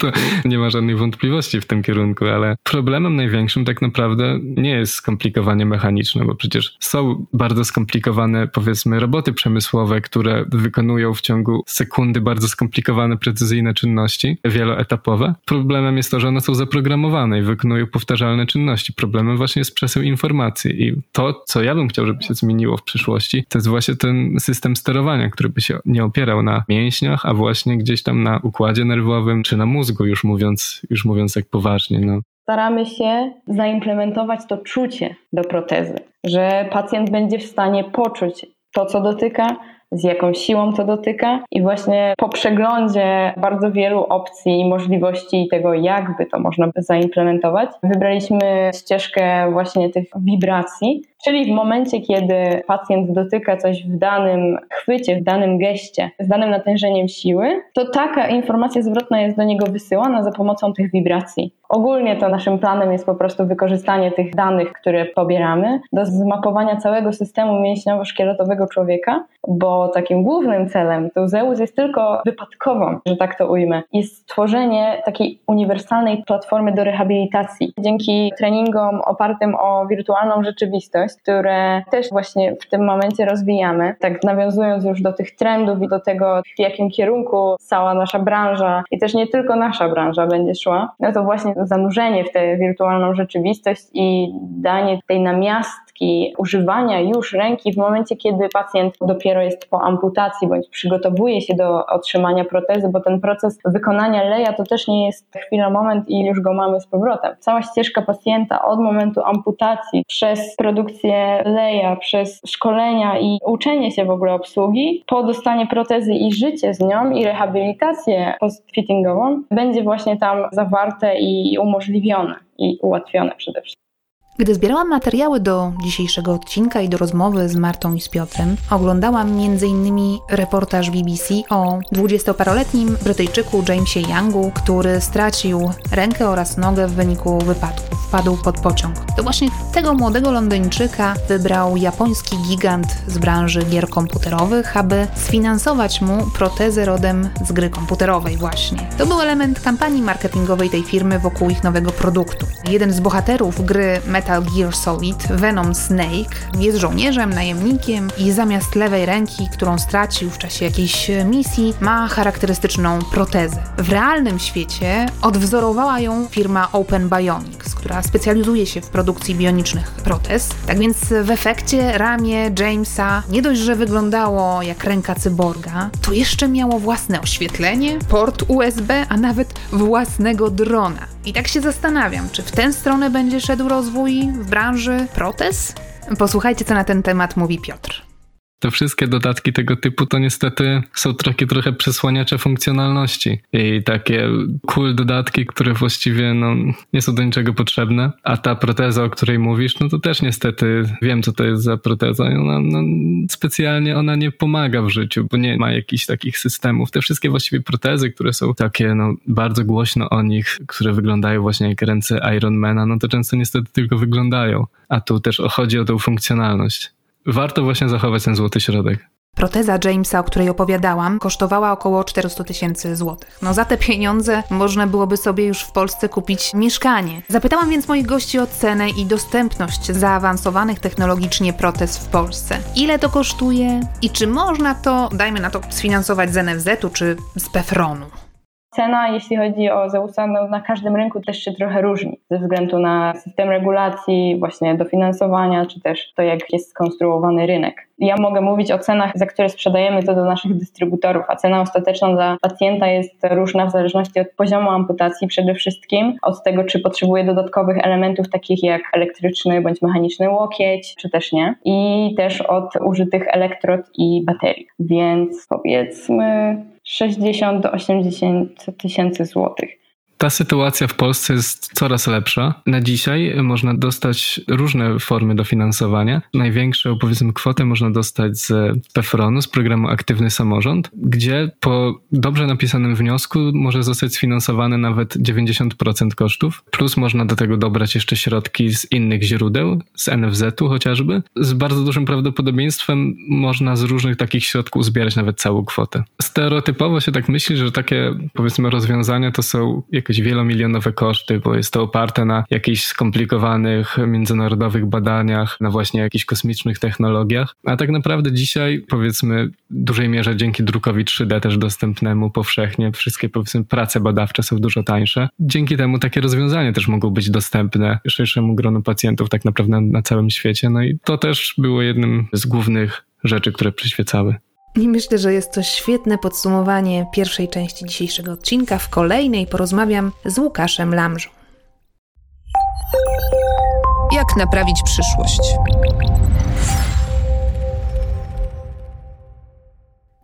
To nie ma żadnych wątpliwości w tym kierunku, ale problemem największym tak naprawdę nie jest skomplikowanie mechaniczne, bo przecież są bardzo skomplikowane, powiedzmy, roboty przemysłowe, które wykonują w ciągu sekundy bardzo skomplikowane, precyzyjne czynności, wieloetapowe. Problemem jest to, że one są zaprogramowane i wykonują powtarzalne czynności. Problemem właśnie jest przesył informacji i to, co ja bym chciał, żeby się zmieniło w przyszłości, to jest właśnie ten system sterowania, który by się nie opierał na mięśniach, a właśnie gdzieś tam na układzie nerwowym czy na mózgu, już mówiąc tak poważnie. No. Staramy się zaimplementować to czucie do protezy, że pacjent będzie w stanie poczuć to, co dotyka, z jaką siłą to dotyka i właśnie po przeglądzie bardzo wielu opcji i możliwości tego, jakby to można by zaimplementować, wybraliśmy ścieżkę właśnie tych wibracji, czyli w momencie, kiedy pacjent dotyka coś w danym chwycie, w danym geście, z danym natężeniem siły, to taka informacja zwrotna jest do niego wysyłana za pomocą tych wibracji. Ogólnie to naszym planem jest po prostu wykorzystanie tych danych, które pobieramy, do zmapowania całego systemu mięśniowo-szkieletowego człowieka, bo takim głównym celem to Zeus jest tylko wypadkową, że tak to ujmę, jest stworzenie takiej uniwersalnej platformy do rehabilitacji. Dzięki treningom opartym o wirtualną rzeczywistość, które też właśnie w tym momencie rozwijamy, tak nawiązując już do tych trendów i do tego, w jakim kierunku cała nasza branża i też nie tylko nasza branża będzie szła, no to właśnie zanurzenie w tę wirtualną rzeczywistość i danie tej namiastki używania już ręki w momencie, kiedy pacjent dopiero jest po amputacji bądź przygotowuje się do otrzymania protezy, bo ten proces wykonania leja to też nie jest chwila, moment i już go mamy z powrotem. Cała ścieżka pacjenta od momentu amputacji przez produkcję leja, przez szkolenia i uczenie się w ogóle obsługi, po dostanie protezy i życie z nią i rehabilitację post-fittingową będzie właśnie tam zawarte i umożliwione i ułatwione przede wszystkim. Gdy zbierałam materiały do dzisiejszego odcinka i do rozmowy z Martą i z Piotrem, oglądałam m.in. reportaż BBC o 20-paroletnim Brytyjczyku Jamesie Youngu, który stracił rękę oraz nogę w wyniku wypadku. Wpadł pod pociąg. To właśnie tego młodego Londyńczyka wybrał japoński gigant z branży gier komputerowych, aby sfinansować mu protezę rodem z gry komputerowej właśnie. To był element kampanii marketingowej tej firmy wokół ich nowego produktu. Jeden z bohaterów gry Metal Gear Solid, Venom Snake, jest żołnierzem, najemnikiem i zamiast lewej ręki, którą stracił w czasie jakiejś misji, ma charakterystyczną protezę. W realnym świecie odwzorowała ją firma Open Bionics, która specjalizuje się w produkcji bionicznych protez. Tak więc w efekcie ramię Jamesa nie dość, że wyglądało jak ręka cyborga, to jeszcze miało własne oświetlenie, port USB, a nawet własnego drona. I tak się zastanawiam, czy w tę stronę będzie szedł rozwój w branży protez? Posłuchajcie, co na ten temat mówi Piotr. Te wszystkie dodatki tego typu to niestety są trochę przysłaniacze funkcjonalności i takie cool dodatki, które właściwie nie są do niczego potrzebne, a ta proteza, o której mówisz, to też niestety wiem, co to jest za proteza i ona specjalnie ona nie pomaga w życiu, bo nie ma jakichś takich systemów. Te wszystkie właściwie protezy, które są takie bardzo głośno o nich, które wyglądają właśnie jak ręce Ironmana, to często niestety tylko wyglądają, a tu też chodzi o tą funkcjonalność. Warto właśnie zachować ten złoty środek. Proteza Jamesa, o której opowiadałam, kosztowała około 400 000 złotych. Za te pieniądze można byłoby sobie już w Polsce kupić mieszkanie. Zapytałam więc moich gości o cenę i dostępność zaawansowanych technologicznie protez w Polsce. Ile to kosztuje i czy można to, dajmy na to, sfinansować z NFZ-u czy z PFRON-u? Cena, jeśli chodzi o Zeusa, na każdym rynku też się trochę różni ze względu na system regulacji, właśnie dofinansowania, czy też to, jak jest skonstruowany rynek. Ja mogę mówić o cenach, za które sprzedajemy to do naszych dystrybutorów, a cena ostateczna dla pacjenta jest różna w zależności od poziomu amputacji przede wszystkim, od tego, czy potrzebuje dodatkowych elementów takich jak elektryczny bądź mechaniczny łokieć, czy też nie, i też od użytych elektrod i baterii. Więc powiedzmy 60 do 80 tysięcy złotych. Ta sytuacja w Polsce jest coraz lepsza. Na dzisiaj można dostać różne formy dofinansowania. Największą, powiedzmy, kwotę można dostać z PFRON-u, z programu Aktywny Samorząd, gdzie po dobrze napisanym wniosku może zostać sfinansowane nawet 90% kosztów, plus można do tego dobrać jeszcze środki z innych źródeł, z NFZ-u chociażby. Z bardzo dużym prawdopodobieństwem można z różnych takich środków zbierać nawet całą kwotę. Stereotypowo się tak myśli, że takie, powiedzmy, rozwiązania to są jakieś wielomilionowe koszty, bo jest to oparte na jakichś skomplikowanych międzynarodowych badaniach, na właśnie jakichś kosmicznych technologiach, a tak naprawdę dzisiaj, powiedzmy, w dużej mierze dzięki drukowi 3D też dostępnemu powszechnie, wszystkie, powiedzmy, prace badawcze są dużo tańsze. Dzięki temu takie rozwiązania też mogą być dostępne szerszemu gronu pacjentów tak naprawdę na całym świecie, i to też było jednym z głównych rzeczy, które przyświecały. I myślę, że jest to świetne podsumowanie pierwszej części dzisiejszego odcinka. W kolejnej porozmawiam z Łukaszem Lamżą. Jak naprawić przyszłość?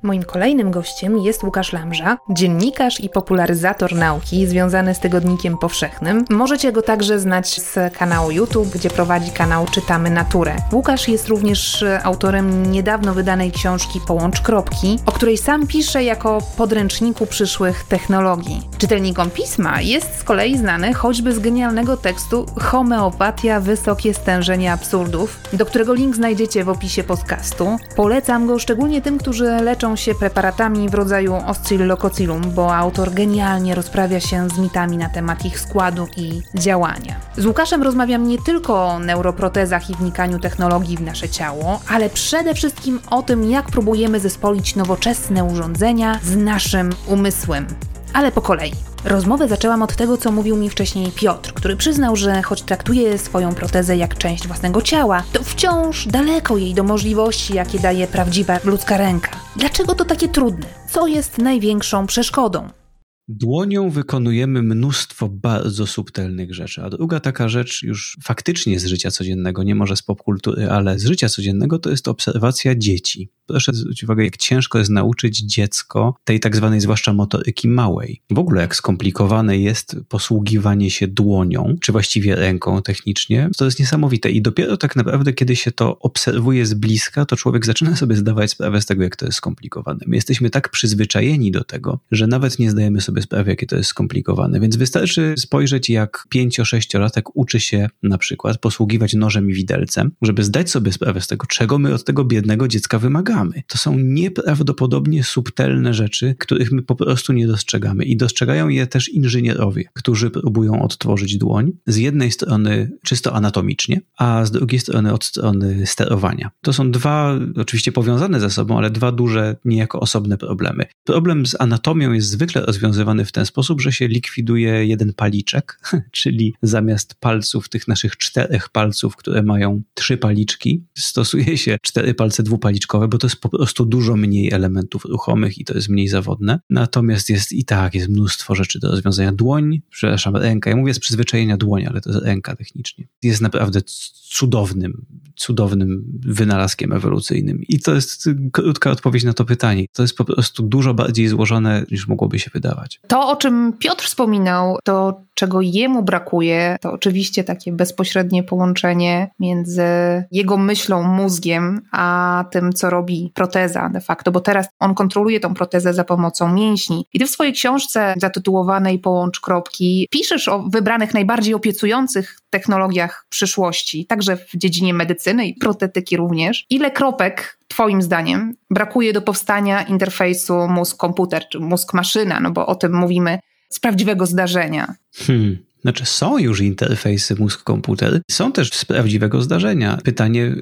Moim kolejnym gościem jest Łukasz Lamża, dziennikarz i popularyzator nauki związany z Tygodnikiem Powszechnym. Możecie go także znać z kanału YouTube, gdzie prowadzi kanał Czytamy Naturę. Łukasz jest również autorem niedawno wydanej książki Połącz Kropki, o której sam pisze jako podręczniku przyszłych technologii. Czytelnikom Pisma jest z kolei znany choćby z genialnego tekstu Homeopatia, wysokie stężenie absurdów, do którego link znajdziecie w opisie podcastu. Polecam go szczególnie tym, którzy leczą się preparatami w rodzaju oscillococylum, bo autor genialnie rozprawia się z mitami na temat ich składu i działania. Z Łukaszem rozmawiam nie tylko o neuroprotezach i wnikaniu technologii w nasze ciało, ale przede wszystkim o tym, jak próbujemy zespolić nowoczesne urządzenia z naszym umysłem. Ale po kolei. Rozmowę zaczęłam od tego, co mówił mi wcześniej Piotr, który przyznał, że choć traktuje swoją protezę jak część własnego ciała, to wciąż daleko jej do możliwości, jakie daje prawdziwa ludzka ręka. Dlaczego to takie trudne? Co jest największą przeszkodą? Dłonią wykonujemy mnóstwo bardzo subtelnych rzeczy, a druga taka rzecz już faktycznie z życia codziennego, nie może z popkultury, ale z życia codziennego, to jest obserwacja dzieci. Proszę zwrócić uwagę, jak ciężko jest nauczyć dziecko tej tak zwanej zwłaszcza motoryki małej. W ogóle jak skomplikowane jest posługiwanie się dłonią, czy właściwie ręką technicznie, to jest niesamowite. I dopiero tak naprawdę, kiedy się to obserwuje z bliska, to człowiek zaczyna sobie zdawać sprawę z tego, jak to jest skomplikowane. My jesteśmy tak przyzwyczajeni do tego, że nawet nie zdajemy sobie sprawy, jakie to jest skomplikowane. Więc wystarczy spojrzeć, jak 5-6-latek uczy się na przykład posługiwać nożem i widelcem, żeby zdać sobie sprawę z tego, czego my od tego biednego dziecka wymagamy. To są nieprawdopodobnie subtelne rzeczy, których my po prostu nie dostrzegamy i dostrzegają je też inżynierowie, którzy próbują odtworzyć dłoń z jednej strony czysto anatomicznie, a z drugiej strony od strony sterowania. To są dwa, oczywiście powiązane ze sobą, ale dwa duże, niejako osobne problemy. Problem z anatomią jest zwykle rozwiązywany w ten sposób, że się likwiduje jeden paliczek, czyli zamiast palców, tych naszych 4 palców, które mają 3 paliczki, stosuje się 4 palce dwupaliczkowe, bo to jest po prostu dużo mniej elementów ruchomych i to jest mniej zawodne. Natomiast jest mnóstwo rzeczy do rozwiązania. Ręka. Ja mówię z przyzwyczajenia dłoń, ale to jest ręka technicznie. Jest naprawdę cudownym wynalazkiem ewolucyjnym. I to jest krótka odpowiedź na to pytanie. To jest po prostu dużo bardziej złożone, niż mogłoby się wydawać. To, o czym Piotr wspominał, to czego jemu brakuje, to oczywiście takie bezpośrednie połączenie między jego myślą, mózgiem, a tym, co robi proteza de facto, bo teraz on kontroluje tą protezę za pomocą mięśni. I ty w swojej książce zatytułowanej Połącz Kropki piszesz o wybranych najbardziej obiecujących technologiach przyszłości, także w dziedzinie medycyny i protetyki również. Ile kropek twoim zdaniem brakuje do powstania interfejsu mózg-komputer, czy mózg-maszyna, no bo o tym mówimy, z prawdziwego zdarzenia? Znaczy są już interfejsy mózg-komputer, są też z prawdziwego zdarzenia. Pytanie,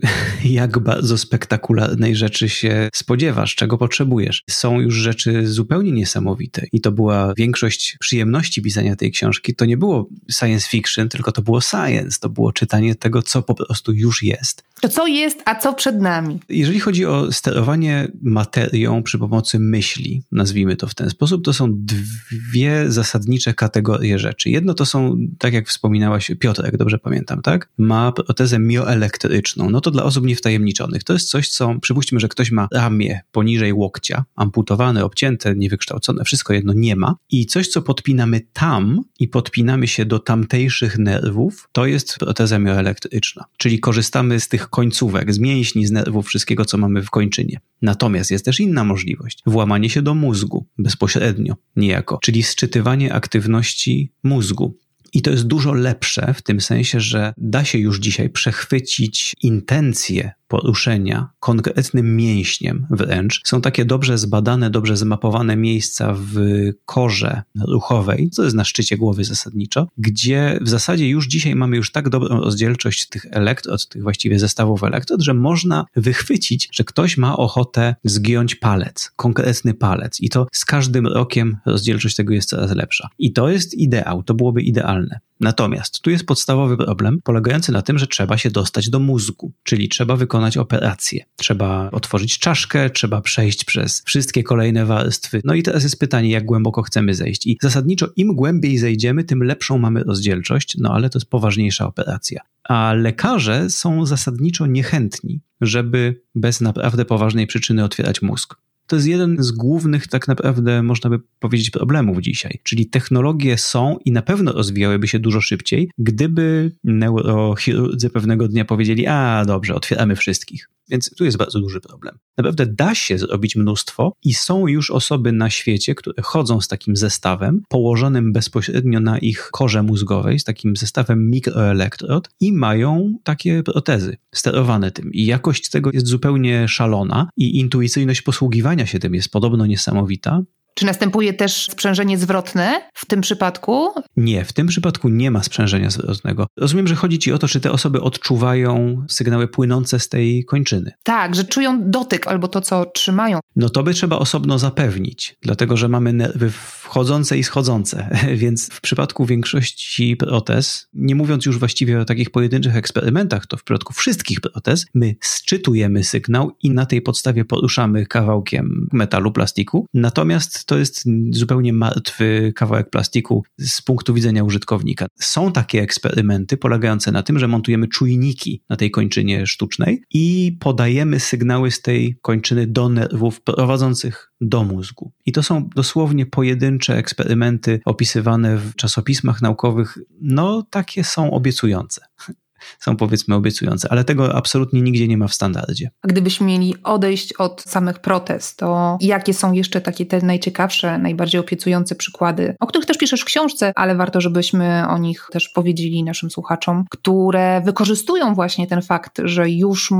jak bardzo spektakularnej rzeczy się spodziewasz, czego potrzebujesz. Są już rzeczy zupełnie niesamowite i to była większość przyjemności pisania tej książki. To nie było science fiction, tylko to było science, to było czytanie tego, co po prostu już jest. To co jest, a co przed nami? Jeżeli chodzi o sterowanie materią przy pomocy myśli, nazwijmy to w ten sposób, to są dwie zasadnicze kategorie rzeczy. Jedno to są, tak jak wspominałaś, Piotr, jak dobrze pamiętam, tak? Ma protezę mioelektryczną. No to dla osób niewtajemniczonych. To jest coś, co, przypuśćmy, że ktoś ma ramię poniżej łokcia, amputowane, obcięte, niewykształcone, wszystko jedno nie ma. I coś, co podpinamy tam i podpinamy się do tamtejszych nerwów, to jest proteza mioelektryczna. Czyli korzystamy z tych końcówek, z mięśni, z nerwów, wszystkiego, co mamy w kończynie. Natomiast jest też inna możliwość. Włamanie się do mózgu bezpośrednio, niejako. Czyli sczytywanie aktywności mózgu. I to jest dużo lepsze w tym sensie, że da się już dzisiaj przechwycić intencje poruszenia konkretnym mięśniem wręcz. Są takie dobrze zbadane, dobrze zmapowane miejsca w korze ruchowej, co jest na szczycie głowy zasadniczo, gdzie w zasadzie już dzisiaj mamy już tak dobrą rozdzielczość tych elektrod, tych właściwie zestawów elektrod, że można wychwycić, że ktoś ma ochotę zgiąć palec, konkretny palec i to z każdym rokiem rozdzielczość tego jest coraz lepsza. I to jest ideał, to byłoby idealne. Natomiast tu jest podstawowy problem polegający na tym, że trzeba się dostać do mózgu, czyli trzeba wykonać operację. Trzeba otworzyć czaszkę, trzeba przejść przez wszystkie kolejne warstwy. No i teraz jest pytanie, jak głęboko chcemy zejść. I zasadniczo im głębiej zejdziemy, tym lepszą mamy rozdzielczość, no ale to jest poważniejsza operacja. A lekarze są zasadniczo niechętni, żeby bez naprawdę poważnej przyczyny otwierać mózg. To jest jeden z głównych, tak naprawdę można by powiedzieć, problemów dzisiaj. Czyli technologie są i na pewno rozwijałyby się dużo szybciej, gdyby neurochirurdzy pewnego dnia powiedzieli, a dobrze, otwieramy wszystkich. Więc tu jest bardzo duży problem. Naprawdę da się zrobić mnóstwo i są już osoby na świecie, które chodzą z takim zestawem położonym bezpośrednio na ich korze mózgowej, z takim zestawem mikroelektrod i mają takie protezy sterowane tym. I jakość tego jest zupełnie szalona i intuicyjność posługiwania się tym jest podobno niesamowita. Czy następuje też sprzężenie zwrotne w tym przypadku? Nie, w tym przypadku nie ma sprzężenia zwrotnego. Rozumiem, że chodzi ci o to, czy te osoby odczuwają sygnały płynące z tej kończyny. Tak, że czują dotyk albo to, co trzymają. No to by trzeba osobno zapewnić, dlatego że mamy nerwy w wchodzące i schodzące, więc w przypadku większości protez, nie mówiąc już właściwie o takich pojedynczych eksperymentach, to w przypadku wszystkich protez my sczytujemy sygnał i na tej podstawie poruszamy kawałkiem metalu, plastiku, natomiast to jest zupełnie martwy kawałek plastiku z punktu widzenia użytkownika. Są takie eksperymenty polegające na tym, że montujemy czujniki na tej kończynie sztucznej i podajemy sygnały z tej kończyny do nerwów prowadzących do mózgu. I to są dosłownie pojedyncze eksperymenty opisywane w czasopismach naukowych. No, takie są obiecujące. Są powiedzmy obiecujące, ale tego absolutnie nigdzie nie ma w standardzie. A gdybyśmy mieli odejść od samych protez, to jakie są jeszcze takie te najciekawsze, najbardziej obiecujące przykłady, o których też piszesz w książce, ale warto, żebyśmy o nich też powiedzieli naszym słuchaczom, które wykorzystują właśnie ten fakt, że już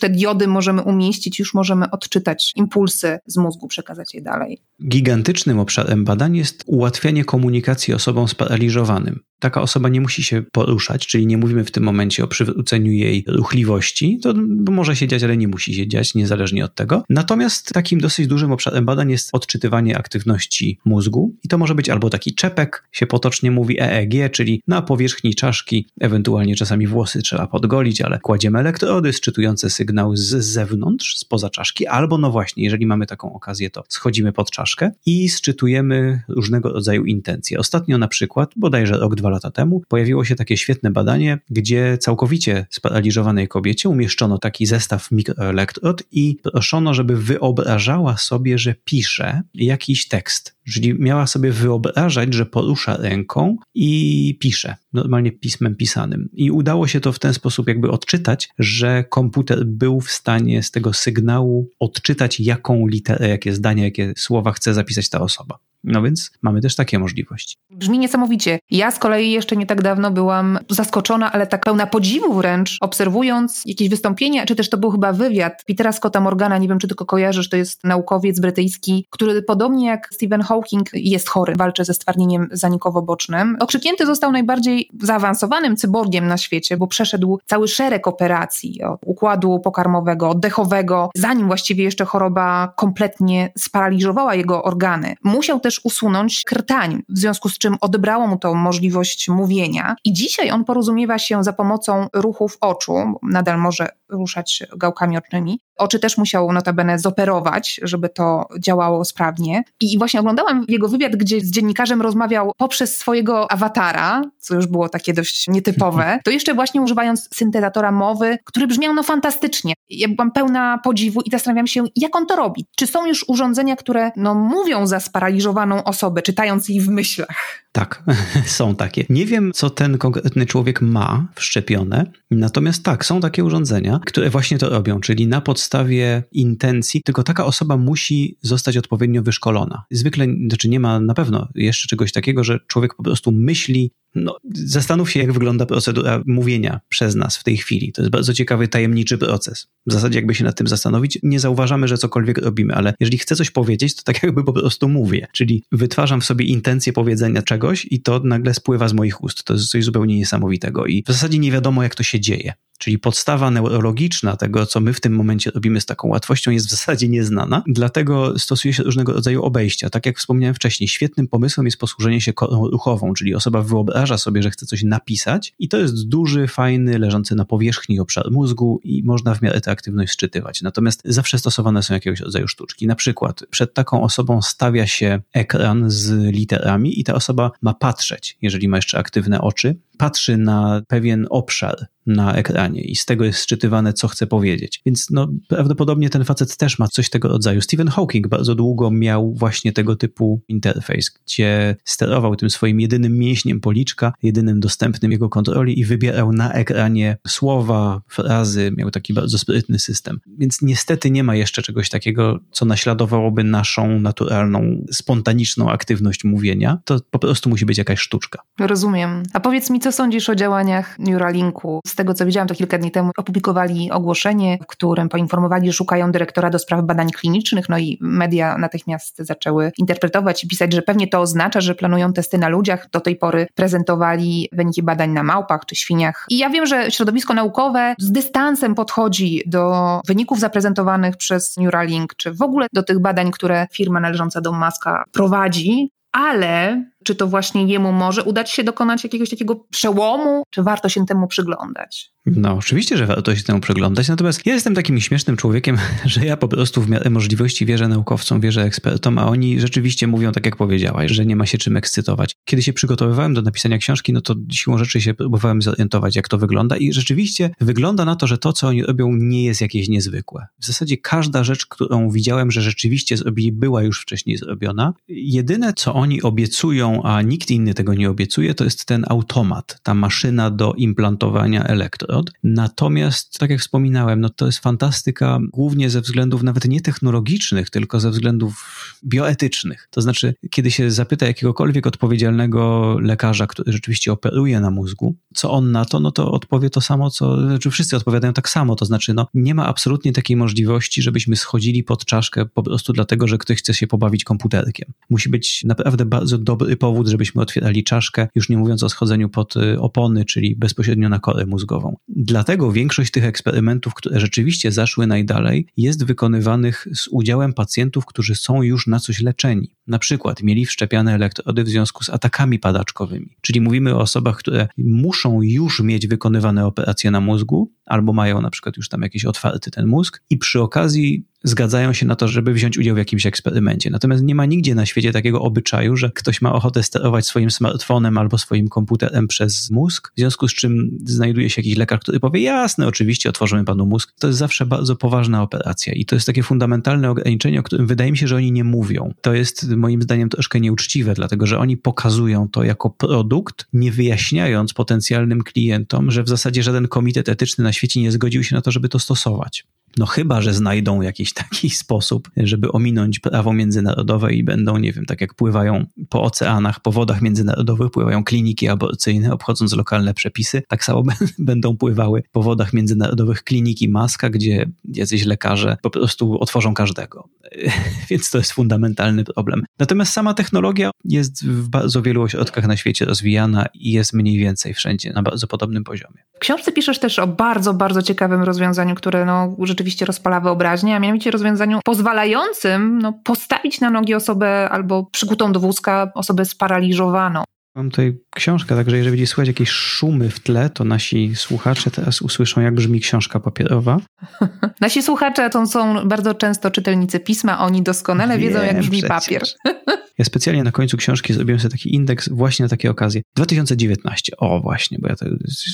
te diody możemy umieścić, już możemy odczytać impulsy z mózgu, przekazać je dalej. Gigantycznym obszarem badań jest ułatwianie komunikacji osobom sparaliżowanym. Taka osoba nie musi się poruszać, czyli nie mówimy w tym momencie o przywróceniu jej ruchliwości, to może się dziać, ale nie musi się dziać, niezależnie od tego. Natomiast takim dosyć dużym obszarem badań jest odczytywanie aktywności mózgu i to może być albo taki czepek, się potocznie mówi EEG, czyli na powierzchni czaszki, ewentualnie czasami włosy trzeba podgolić, ale kładziemy elektrody sczytujące sygnał z zewnątrz, spoza czaszki, albo no właśnie, jeżeli mamy taką okazję, to schodzimy pod czaszkę i sczytujemy różnego rodzaju intencje. Ostatnio na przykład, bodajże rok, 2 lata temu, pojawiło się takie świetne badanie, gdzie całkowicie sparaliżowanej kobiecie umieszczono taki zestaw mikroelektrod i proszono, żeby wyobrażała sobie, że pisze jakiś tekst. Czyli miała sobie wyobrażać, że porusza ręką i pisze, normalnie pismem pisanym. I udało się to w ten sposób jakby odczytać, że komputer był w stanie z tego sygnału odczytać, jaką literę, jakie zdanie, jakie słowa chce zapisać ta osoba. No więc mamy też takie możliwości. Brzmi niesamowicie. Ja z kolei jeszcze nie tak dawno byłam zaskoczona, ale tak pełna podziwu wręcz, obserwując jakieś wystąpienia, czy też to był chyba wywiad Petera Scotta Morgana, nie wiem czy tylko kojarzysz, to jest naukowiec brytyjski, który podobnie jak Stephen Hawking jest chory, walczy ze stwardnieniem zanikowo-bocznym. Okrzyknięty został najbardziej zaawansowanym cyborgiem na świecie, bo przeszedł cały szereg operacji od układu pokarmowego, oddechowego, zanim właściwie jeszcze choroba kompletnie sparaliżowała jego organy. Musiał też usunąć krtań, w związku z czym odebrało mu tą możliwość mówienia i dzisiaj on porozumiewa się za pomocą ruchów oczu, nadal może ruszać gałkami ocznymi. Oczy też musiał notabene zoperować, żeby to działało sprawnie. I właśnie oglądałam jego wywiad, gdzie z dziennikarzem rozmawiał poprzez swojego awatara, co już było takie dość nietypowe, to jeszcze właśnie używając syntezatora mowy, który brzmiał no fantastycznie. Ja byłam pełna podziwu i zastanawiam się, jak on to robi. Czy są już urządzenia, które no mówią za sparaliżowaną osobę, czytając jej w myślach? Tak, są takie. Nie wiem, co ten konkretny człowiek ma wszczepione, natomiast tak, są takie urządzenia, które właśnie to robią, czyli na podstawie intencji, tylko taka osoba musi zostać odpowiednio wyszkolona. Zwykle, znaczy nie ma na pewno jeszcze czegoś takiego, że człowiek po prostu myśli. No, zastanów się, jak wygląda procedura mówienia przez nas w tej chwili. To jest bardzo ciekawy, tajemniczy proces. W zasadzie jakby się nad tym zastanowić, nie zauważamy, że cokolwiek robimy, ale jeżeli chcę coś powiedzieć, to tak jakby po prostu mówię. Czyli wytwarzam w sobie intencję powiedzenia czegoś i to nagle spływa z moich ust. To jest coś zupełnie niesamowitego i w zasadzie nie wiadomo, jak to się dzieje. Czyli podstawa neurologiczna tego, co my w tym momencie robimy z taką łatwością, jest w zasadzie nieznana, dlatego stosuje się różnego rodzaju obejścia. Tak jak wspomniałem wcześniej, świetnym pomysłem jest posłużenie się korą ruchową, czyli osoba wyobraża sobie, że chce coś napisać i to jest duży, fajny, leżący na powierzchni obszar mózgu i można w miarę tę aktywność sczytywać. Natomiast zawsze stosowane są jakiegoś rodzaju sztuczki. Na przykład przed taką osobą stawia się ekran z literami i ta osoba ma patrzeć, jeżeli ma jeszcze aktywne oczy, patrzy na pewien obszar na ekranie i z tego jest sczytywane, co chce powiedzieć. Więc no, prawdopodobnie ten facet też ma coś tego rodzaju. Stephen Hawking bardzo długo miał właśnie tego typu interfejs, gdzie sterował tym swoim jedynym mięśniem policzka, jedynym dostępnym jego kontroli i wybierał na ekranie słowa, frazy, miał taki bardzo sprytny system. Więc niestety nie ma jeszcze czegoś takiego, co naśladowałoby naszą naturalną, spontaniczną aktywność mówienia. To po prostu musi być jakaś sztuczka. Rozumiem. A powiedz mi, co sądzisz o działaniach Neuralinku? Z tego, co widziałam, to kilka dni temu opublikowali ogłoszenie, w którym poinformowali, że szukają dyrektora do spraw badań klinicznych, no i media natychmiast zaczęły interpretować i pisać, że pewnie to oznacza, że planują testy na ludziach. Do tej pory prezentowali wyniki badań na małpach czy świniach. I ja wiem, że środowisko naukowe z dystansem podchodzi do wyników zaprezentowanych przez Neuralink, czy w ogóle do tych badań, które firma należąca do Muska prowadzi. ale czy to właśnie jemu może udać się dokonać jakiegoś takiego przełomu? Czy warto się temu przyglądać? No oczywiście, że warto się temu przyglądać, natomiast ja jestem takim śmiesznym człowiekiem, że ja po prostu w miarę możliwości wierzę naukowcom, wierzę ekspertom, a oni rzeczywiście mówią tak, jak powiedziałaś, że nie ma się czym ekscytować. Kiedy się przygotowywałem do napisania książki, no to siłą rzeczy się próbowałem zorientować, jak to wygląda i rzeczywiście wygląda na to, że to, co oni robią, nie jest jakieś niezwykłe. W zasadzie każda rzecz, którą widziałem, że rzeczywiście zrobili, była już wcześniej zrobiona. Jedyne, co oni obiecują, a nikt inny tego nie obiecuje, to jest ten automat, ta maszyna do implantowania elektrod. Natomiast, tak jak wspominałem, no to jest fantastyka głównie ze względów nawet nie technologicznych, tylko ze względów bioetycznych. To znaczy, kiedy się zapyta jakiegokolwiek odpowiedzialnego lekarza, który rzeczywiście operuje na mózgu, co on na to, no to odpowie to samo, znaczy wszyscy odpowiadają tak samo, to znaczy no, nie ma absolutnie takiej możliwości, żebyśmy schodzili pod czaszkę po prostu dlatego, że ktoś chce się pobawić komputerkiem. Musi być naprawdę bardzo dobry powód, żebyśmy otwierali czaszkę, już nie mówiąc o schodzeniu pod opony, czyli bezpośrednio na korę mózgową. Dlatego większość tych eksperymentów, które rzeczywiście zaszły najdalej, jest wykonywanych z udziałem pacjentów, którzy są już na coś leczeni. Na przykład mieli wszczepiane elektrody w związku z atakami padaczkowymi. Czyli mówimy o osobach, które muszą już mieć wykonywane operacje na mózgu, albo mają na przykład już tam jakiś otwarty ten mózg i przy okazji zgadzają się na to, żeby wziąć udział w jakimś eksperymencie. Natomiast nie ma nigdzie na świecie takiego obyczaju, że ktoś ma ochotę sterować swoim smartfonem albo swoim komputerem przez mózg, w związku z czym znajduje się jakiś lekarz, który powie, jasne, oczywiście, otworzymy panu mózg. To jest zawsze bardzo poważna operacja i to jest takie fundamentalne ograniczenie, o którym wydaje mi się, że oni nie mówią. To jest moim zdaniem troszkę nieuczciwe, dlatego że oni pokazują to jako produkt, nie wyjaśniając potencjalnym klientom, że w zasadzie żaden komitet etyczny na świecie nie zgodził się na to, żeby to stosować. No chyba, że znajdą jakiś taki sposób, żeby ominąć prawo międzynarodowe i będą, nie wiem, tak jak pływają po oceanach, po wodach międzynarodowych, pływają kliniki aborcyjne, obchodząc lokalne przepisy. Tak samo będą pływały po wodach międzynarodowych kliniki maska, gdzie jacyś lekarze po prostu otworzą każdego. Więc to jest fundamentalny problem. Natomiast sama technologia jest w bardzo wielu ośrodkach na świecie rozwijana i jest mniej więcej wszędzie na bardzo podobnym poziomie. W książce piszesz też o bardzo, bardzo ciekawym rozwiązaniu, które rzeczywiście rozpala wyobraźnię, a mianowicie rozwiązaniu pozwalającym postawić na nogi osobę albo przykutą do wózka osobę sparaliżowaną. Mam tutaj książkę, także jeżeli będzie słychać jakieś szumy w tle, to nasi słuchacze teraz usłyszą, jak brzmi książka papierowa. Nasi słuchacze to są bardzo często czytelnicy pisma, oni doskonale wiedzą, jak brzmi papier. Ja specjalnie na końcu książki zrobiłem sobie taki indeks właśnie na takie okazje. 2019, o właśnie, bo ja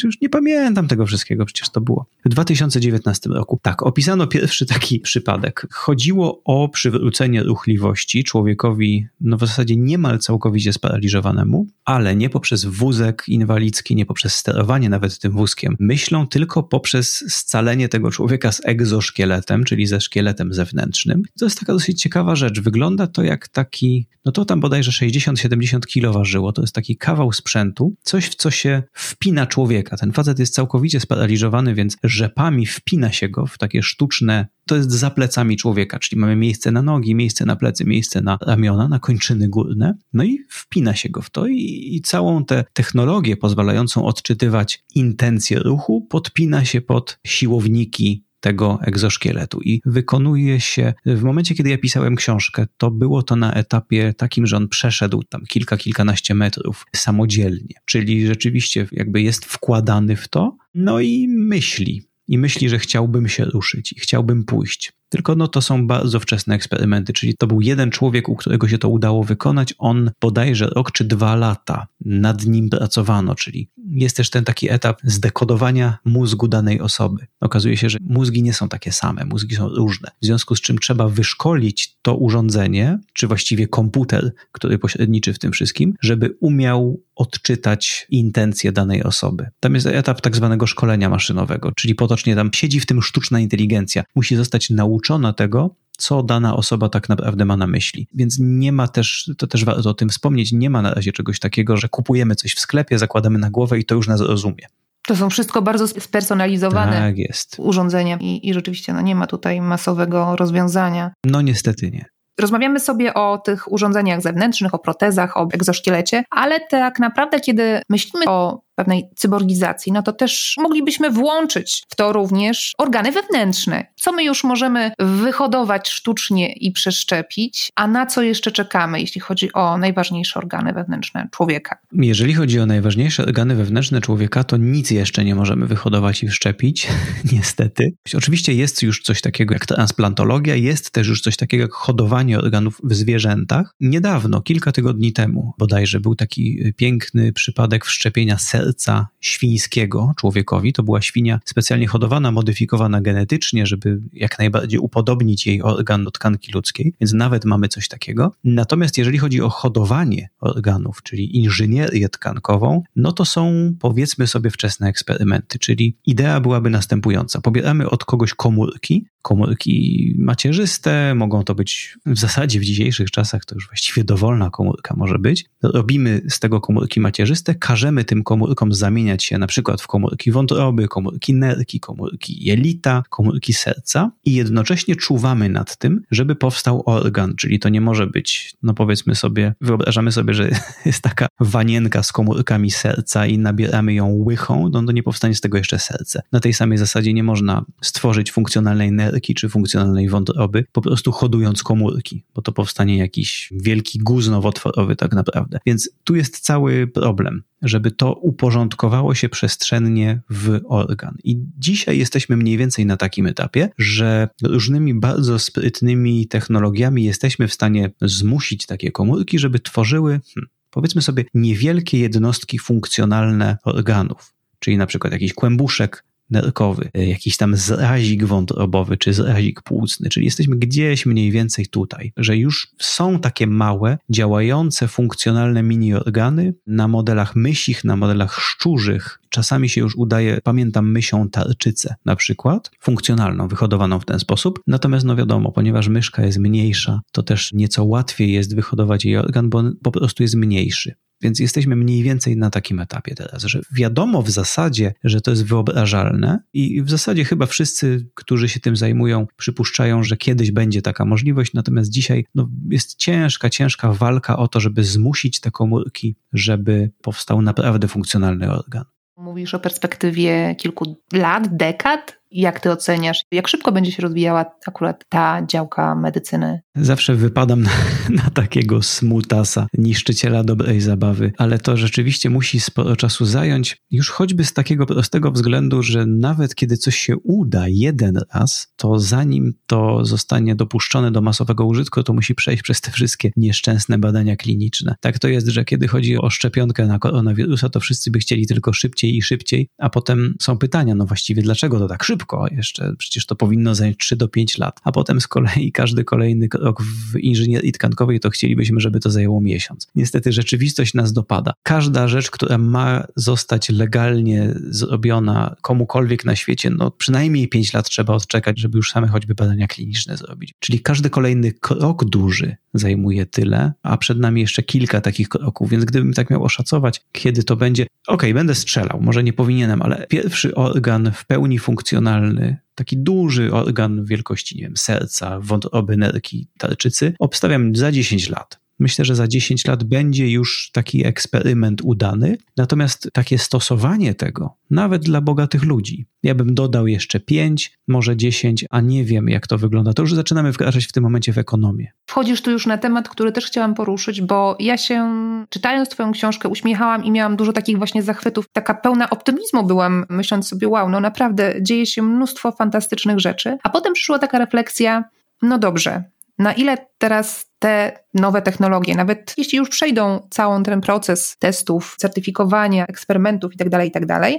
już nie pamiętam tego wszystkiego, przecież to było. W 2019 roku, tak, opisano pierwszy taki przypadek. Chodziło o przywrócenie ruchliwości człowiekowi, no w zasadzie niemal całkowicie sparaliżowanemu, ale nie poprzez wózek inwalidzki, nie poprzez sterowanie nawet tym wózkiem. Myślą tylko poprzez scalenie tego człowieka z egzoszkieletem, czyli ze szkieletem zewnętrznym. To jest taka dosyć ciekawa rzecz. Wygląda to jak taki, to tam bodajże 60-70 kilo ważyło. To jest taki kawał sprzętu, coś w co się wpina człowieka. Ten facet jest całkowicie sparaliżowany, więc rzepami wpina się go w takie sztuczne, to jest za plecami człowieka, czyli mamy miejsce na nogi, miejsce na plecy, miejsce na ramiona, na kończyny górne, no i wpina się go w to i całą tę technologię pozwalającą odczytywać intencję ruchu podpina się pod siłowniki tego egzoszkieletu i wykonuje się, w momencie kiedy ja pisałem książkę, to było to na etapie takim, że on przeszedł tam kilkanaście metrów samodzielnie, czyli rzeczywiście jakby jest wkładany w to, no i myśli, że chciałbym się ruszyć i chciałbym pójść. Tylko to są bardzo wczesne eksperymenty, czyli to był jeden człowiek, u którego się to udało wykonać, on bodajże rok czy 2 lata nad nim pracowano, czyli jest też ten taki etap zdekodowania mózgu danej osoby. Okazuje się, że mózgi nie są takie same, mózgi są różne, w związku z czym trzeba wyszkolić to urządzenie, czy właściwie komputer, który pośredniczy w tym wszystkim, żeby umiał odczytać intencje danej osoby. Tam jest etap tak zwanego szkolenia maszynowego, czyli potocznie tam siedzi w tym sztuczna inteligencja, musi zostać nauczona tego, co dana osoba tak naprawdę ma na myśli. Więc nie ma też, to też warto o tym wspomnieć, nie ma na razie czegoś takiego, że kupujemy coś w sklepie, zakładamy na głowę i to już nas rozumie. To są wszystko bardzo spersonalizowane urządzenia i rzeczywiście nie ma tutaj masowego rozwiązania. No niestety nie. Rozmawiamy sobie o tych urządzeniach zewnętrznych, o protezach, o egzoszkielecie, ale tak naprawdę kiedy myślimy o pewnej cyborgizacji, no to też moglibyśmy włączyć w to również organy wewnętrzne. Co my już możemy wyhodować sztucznie i przeszczepić, a na co jeszcze czekamy, jeśli chodzi o najważniejsze organy wewnętrzne człowieka? Jeżeli chodzi o najważniejsze organy wewnętrzne człowieka, to nic jeszcze nie możemy wyhodować i wszczepić, niestety. Oczywiście jest już coś takiego jak transplantologia, jest też już coś takiego jak hodowanie organów w zwierzętach. Niedawno, kilka tygodni temu bodajże, był taki piękny przypadek wszczepienia serca świńskiego człowiekowi. To była świnia specjalnie hodowana, modyfikowana genetycznie, żeby jak najbardziej upodobnić jej organ do tkanki ludzkiej, więc nawet mamy coś takiego. Natomiast jeżeli chodzi o hodowanie organów, czyli inżynierię tkankową, no to są, powiedzmy sobie, wczesne eksperymenty, czyli idea byłaby następująca. Pobieramy od kogoś komórki macierzyste, mogą to być w zasadzie w dzisiejszych czasach to już właściwie dowolna komórka może być. Robimy z tego komórki macierzyste, każemy tym komórkom zamieniać się na przykład w komórki wątroby, komórki nerki, komórki jelita, komórki serca i jednocześnie czuwamy nad tym, żeby powstał organ, czyli to nie może być, no powiedzmy sobie, wyobrażamy sobie, że jest taka wanienka z komórkami serca i nabieramy ją łychą, no to nie powstanie z tego jeszcze serce. Na tej samej zasadzie nie można stworzyć funkcjonalnej nerki czy funkcjonalnej wątroby, po prostu hodując komórki, bo to powstanie jakiś wielki guz nowotworowy tak naprawdę. Więc tu jest cały problem, żeby to uporządkowało się przestrzennie w organ. I dzisiaj jesteśmy mniej więcej na takim etapie, że różnymi bardzo sprytnymi technologiami jesteśmy w stanie zmusić takie komórki, żeby tworzyły, powiedzmy sobie, niewielkie jednostki funkcjonalne organów, czyli na przykład jakiś kłębuszek nerkowy, jakiś tam zrazik wątrobowy czy zrazik płucny, czyli jesteśmy gdzieś mniej więcej tutaj, że już są takie małe, działające, funkcjonalne miniorgany na modelach mysich, na modelach szczurzych. Czasami się już udaje, pamiętam mysią tarczycę na przykład, funkcjonalną, wyhodowaną w ten sposób. Natomiast no wiadomo, ponieważ myszka jest mniejsza, to też nieco łatwiej jest wyhodować jej organ, bo on po prostu jest mniejszy. Więc jesteśmy mniej więcej na takim etapie teraz, że wiadomo w zasadzie, że to jest wyobrażalne i w zasadzie chyba wszyscy, którzy się tym zajmują, przypuszczają, że kiedyś będzie taka możliwość, natomiast dzisiaj no, jest ciężka walka o to, żeby zmusić te komórki, żeby powstał naprawdę funkcjonalny organ. Mówisz o perspektywie kilku lat, dekad? Jak ty oceniasz, jak szybko będzie się rozwijała akurat ta działka medycyny? Zawsze wypadam na takiego smutasa, niszczyciela dobrej zabawy, ale to rzeczywiście musi sporo czasu zająć, już choćby z takiego prostego względu, że nawet kiedy coś się uda jeden raz, to zanim to zostanie dopuszczone do masowego użytku, to musi przejść przez te wszystkie nieszczęsne badania kliniczne. Tak to jest, że kiedy chodzi o szczepionkę na koronawirusa, to wszyscy by chcieli tylko szybciej i szybciej, a potem są pytania, no właściwie dlaczego to tak szybko? Jeszcze przecież to powinno zająć 3 do 5 lat, a potem z kolei każdy kolejny krok w inżynierii tkankowej to chcielibyśmy, żeby to zajęło miesiąc. Niestety rzeczywistość nas dopada. Każda rzecz, która ma zostać legalnie zrobiona komukolwiek na świecie, no przynajmniej 5 lat trzeba odczekać, żeby już same choćby badania kliniczne zrobić. Czyli każdy kolejny krok duży zajmuje tyle, a przed nami jeszcze kilka takich kroków, więc gdybym tak miał oszacować, kiedy to będzie, będę strzelał, może nie powinienem, ale pierwszy organ w pełni funkcjonalny, taki duży organ wielkości, nie wiem, serca, wątroby, nerki, tarczycy, obstawiam za 10 lat. Myślę, że za 10 lat będzie już taki eksperyment udany, natomiast takie stosowanie tego, nawet dla bogatych ludzi, ja bym dodał jeszcze 5, może 10, a nie wiem jak to wygląda. To już zaczynamy wkraczać w tym momencie w ekonomię. Wchodzisz tu już na temat, który też chciałam poruszyć, bo ja się czytając twoją książkę uśmiechałam i miałam dużo takich właśnie zachwytów. Taka pełna optymizmu byłam, myśląc sobie wow, no naprawdę dzieje się mnóstwo fantastycznych rzeczy. A potem przyszła taka refleksja, no dobrze, na ile teraz te nowe technologie, nawet jeśli już przejdą cały ten proces testów, certyfikowania, eksperymentów itd.,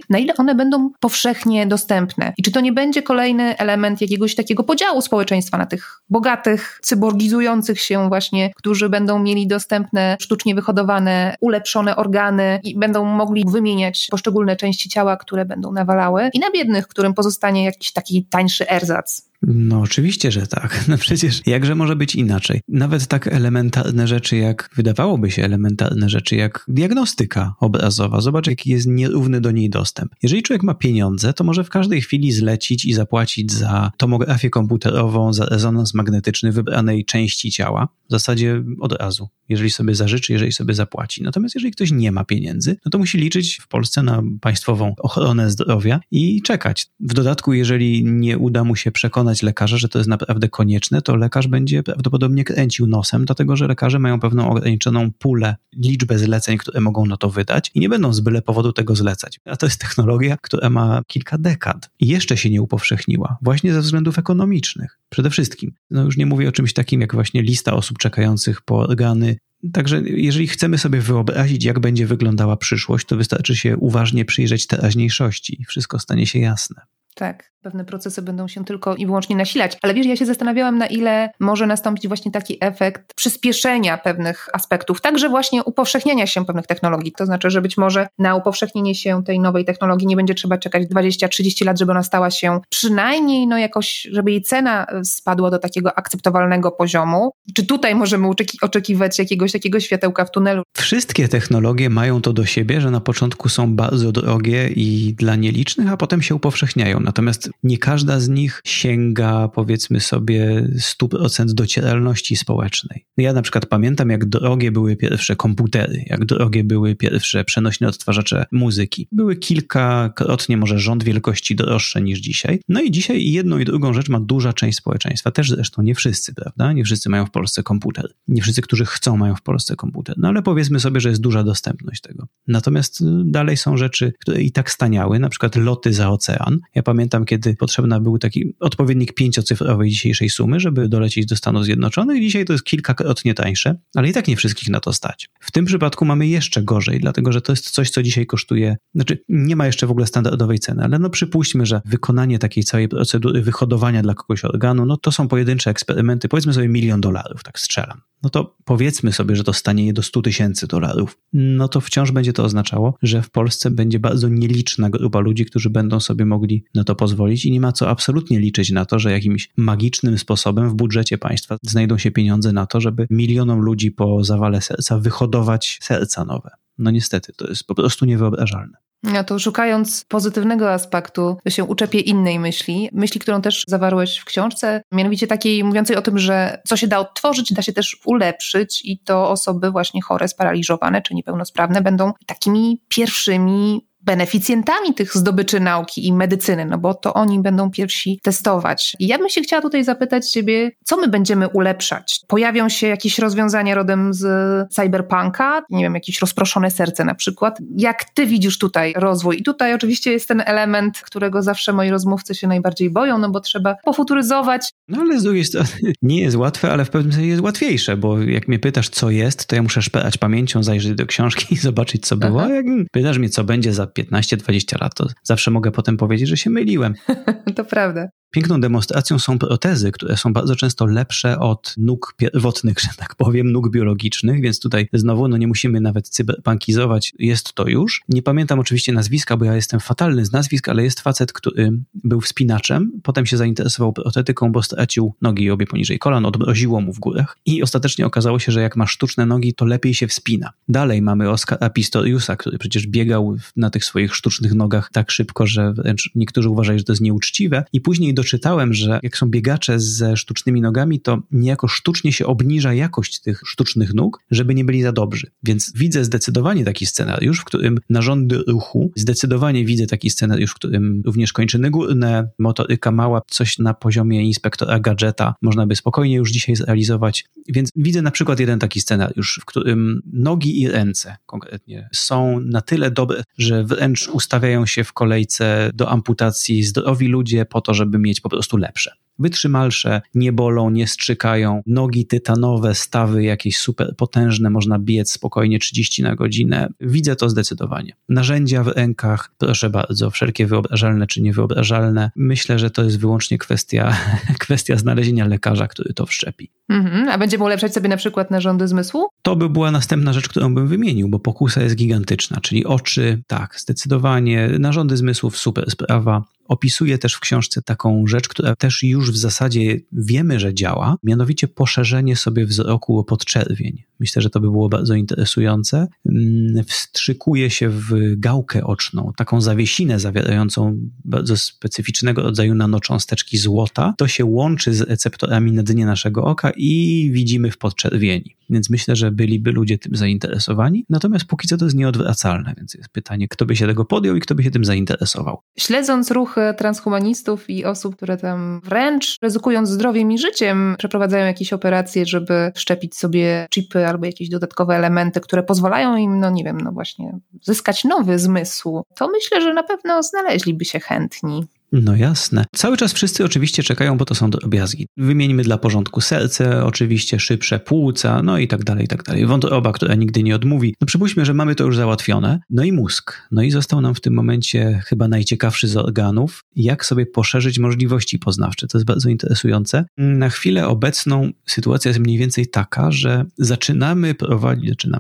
na ile one będą powszechnie dostępne? I czy to nie będzie kolejny element jakiegoś takiego podziału społeczeństwa na tych bogatych, cyborgizujących się właśnie, którzy będą mieli dostępne, sztucznie wyhodowane, ulepszone organy i będą mogli wymieniać poszczególne części ciała, które będą nawalały, i na biednych, którym pozostanie jakiś taki tańszy erzac? No oczywiście, że tak. No przecież jakże może być inaczej? Nawet tak element elementarne rzeczy, jak wydawałoby się elementarne rzeczy, jak diagnostyka obrazowa. Zobacz, jaki jest nierówny do niej dostęp. Jeżeli człowiek ma pieniądze, to może w każdej chwili zlecić i zapłacić za tomografię komputerową, za rezonans magnetyczny wybranej części ciała. W zasadzie od razu, jeżeli sobie zażyczy, jeżeli sobie zapłaci. Natomiast jeżeli ktoś nie ma pieniędzy, no to musi liczyć w Polsce na państwową ochronę zdrowia i czekać. W dodatku, jeżeli nie uda mu się przekonać lekarza, że to jest naprawdę konieczne, to lekarz będzie prawdopodobnie kręcił nosem, dlatego że lekarze mają pewną ograniczoną pulę, liczbę zleceń, które mogą na to wydać i nie będą z byle powodu tego zlecać. A to jest technologia, która ma kilka dekad i jeszcze się nie upowszechniła, właśnie ze względów ekonomicznych przede wszystkim. No już nie mówię o czymś takim jak właśnie lista osób czekających po organy. Także jeżeli chcemy sobie wyobrazić, jak będzie wyglądała przyszłość, to wystarczy się uważnie przyjrzeć teraźniejszości i wszystko stanie się jasne. Tak, pewne procesy będą się tylko i wyłącznie nasilać. Ale wiesz, ja się zastanawiałam, na ile może nastąpić właśnie taki efekt przyspieszenia pewnych aspektów, także właśnie upowszechniania się pewnych technologii. To znaczy, że być może na upowszechnienie się tej nowej technologii nie będzie trzeba czekać 20-30 lat, żeby ona stała się przynajmniej jakoś, żeby jej cena spadła do takiego akceptowalnego poziomu. Czy tutaj możemy oczekiwać jakiegoś takiego światełka w tunelu? Wszystkie technologie mają to do siebie, że na początku są bardzo drogie i dla nielicznych, a potem się upowszechniają. Natomiast nie każda z nich sięga, powiedzmy sobie, 100% docieralności społecznej. Ja na przykład pamiętam, jak drogie były pierwsze komputery, jak drogie były pierwsze przenośne odtwarzacze muzyki. Były kilkakrotnie może rząd wielkości droższe niż dzisiaj. No i dzisiaj jedną i drugą rzecz ma duża część społeczeństwa. Też zresztą nie wszyscy, prawda? Nie wszyscy mają w Polsce komputer. Nie wszyscy, którzy chcą, mają w Polsce komputer. No ale powiedzmy sobie, że jest duża dostępność tego. Natomiast dalej są rzeczy, które i tak staniały, na przykład loty za ocean. Ja pamiętam, kiedy potrzebna był taki odpowiednik 5-cyfrowej dzisiejszej sumy, żeby dolecieć do Stanów Zjednoczonych. Dzisiaj to jest kilkakrotnie tańsze, ale i tak nie wszystkich na to stać. W tym przypadku mamy jeszcze gorzej, dlatego że to jest coś, co dzisiaj kosztuje, znaczy nie ma jeszcze w ogóle standardowej ceny, ale no przypuśćmy, że wykonanie takiej całej procedury wyhodowania dla kogoś organu, no to są pojedyncze eksperymenty, powiedzmy sobie $1 million, tak strzelam. No to powiedzmy sobie, że to stanie do $100,000, no to wciąż będzie to oznaczało, że w Polsce będzie bardzo nieliczna grupa ludzi, którzy będą sobie mogli na to pozwolić i nie ma co absolutnie liczyć na to, że jakimś magicznym sposobem w budżecie państwa znajdą się pieniądze na to, żeby milionom ludzi po zawale serca wyhodować serca nowe. No niestety, to jest po prostu niewyobrażalne. No to szukając pozytywnego aspektu, się uczepię innej myśli, którą też zawarłeś w książce, mianowicie takiej mówiącej o tym, że co się da odtworzyć, da się też ulepszyć i to osoby właśnie chore, sparaliżowane czy niepełnosprawne będą takimi pierwszymi beneficjentami tych zdobyczy nauki i medycyny, no bo to oni będą pierwsi testować. I ja bym się chciała tutaj zapytać ciebie, co my będziemy ulepszać? Pojawią się jakieś rozwiązania rodem z cyberpunka, nie wiem, jakieś rozproszone serce na przykład. Jak ty widzisz tutaj rozwój? I tutaj oczywiście jest ten element, którego zawsze moi rozmówcy się najbardziej boją, no bo trzeba pofuturyzować. No ale z drugiej strony nie jest łatwe, ale w pewnym sensie jest łatwiejsze, bo jak mnie pytasz, co jest, to ja muszę szperać pamięcią, zajrzeć do książki i zobaczyć, co było. A jak pytasz mnie, co będzie za 15-20 lat, to zawsze mogę potem powiedzieć, że się myliłem. To prawda. Piękną demonstracją są protezy, które są bardzo często lepsze od nóg pierwotnych, że tak powiem, nóg biologicznych, więc tutaj znowu nie musimy nawet cyberpunkizować, jest to już. Nie pamiętam oczywiście nazwiska, bo ja jestem fatalny z nazwisk, ale jest facet, który był wspinaczem, potem się zainteresował protetyką, bo stracił nogi obie poniżej kolan, odmroziło mu w górach i ostatecznie okazało się, że jak ma sztuczne nogi, to lepiej się wspina. Dalej mamy Oskara Pistoriusa, który przecież biegał na tych swoich sztucznych nogach tak szybko, że wręcz niektórzy uważali, że to jest nieuczciwe i później doczytałem, że jak są biegacze ze sztucznymi nogami, to niejako sztucznie się obniża jakość tych sztucznych nóg, żeby nie byli za dobrzy. Więc widzę zdecydowanie taki scenariusz, w którym narządy ruchu, zdecydowanie widzę taki scenariusz, w którym również kończyny górne, motoryka mała, coś na poziomie inspektora gadżeta można by spokojnie już dzisiaj zrealizować. Więc widzę na przykład jeden taki scenariusz, w którym nogi i ręce konkretnie są na tyle dobre, że wręcz ustawiają się w kolejce do amputacji zdrowi ludzie po to, żeby mieć po prostu lepsze. Wytrzymalsze, nie bolą, nie strzykają, nogi tytanowe, stawy jakieś super potężne, można biec spokojnie 30 na godzinę. Widzę to zdecydowanie. Narzędzia w rękach, proszę bardzo, wszelkie wyobrażalne czy niewyobrażalne. Myślę, że to jest wyłącznie kwestia znalezienia lekarza, który to wszczepi. A będziemy ulepszać sobie na przykład narządy zmysłu? To by była następna rzecz, którą bym wymienił, bo pokusa jest gigantyczna, czyli oczy, tak, zdecydowanie, narządy zmysłów, super sprawa. Opisuje też w książce taką rzecz, która też już w zasadzie wiemy, że działa, mianowicie poszerzenie sobie wzroku o podczerwień. Myślę, że to by było bardzo interesujące. Wstrzykuje się w gałkę oczną, taką zawiesinę zawierającą bardzo specyficznego rodzaju nanocząsteczki złota. To się łączy z receptorami na dnie naszego oka i widzimy w podczerwieni. Więc myślę, że byliby ludzie tym zainteresowani. Natomiast póki co to jest nieodwracalne, więc jest pytanie, kto by się tego podjął i kto by się tym zainteresował. Śledząc ruch transhumanistów i osób, które tam wręcz ryzykując zdrowiem i życiem przeprowadzają jakieś operacje, żeby szczepić sobie chipy albo jakieś dodatkowe elementy, które pozwalają im, właśnie zyskać nowy zmysł, to myślę, że na pewno znaleźliby się chętni. No jasne. Cały czas wszyscy oczywiście czekają, bo to są drobiazgi. Wymieńmy dla porządku serce, oczywiście szybsze płuca, no i tak dalej, i tak dalej. Wątroba, która nigdy nie odmówi. No przypuśćmy, że mamy to już załatwione. No i mózg. No i został nam w tym momencie chyba najciekawszy z organów, jak sobie poszerzyć możliwości poznawcze. To jest bardzo interesujące. Na chwilę obecną sytuacja jest mniej więcej taka, że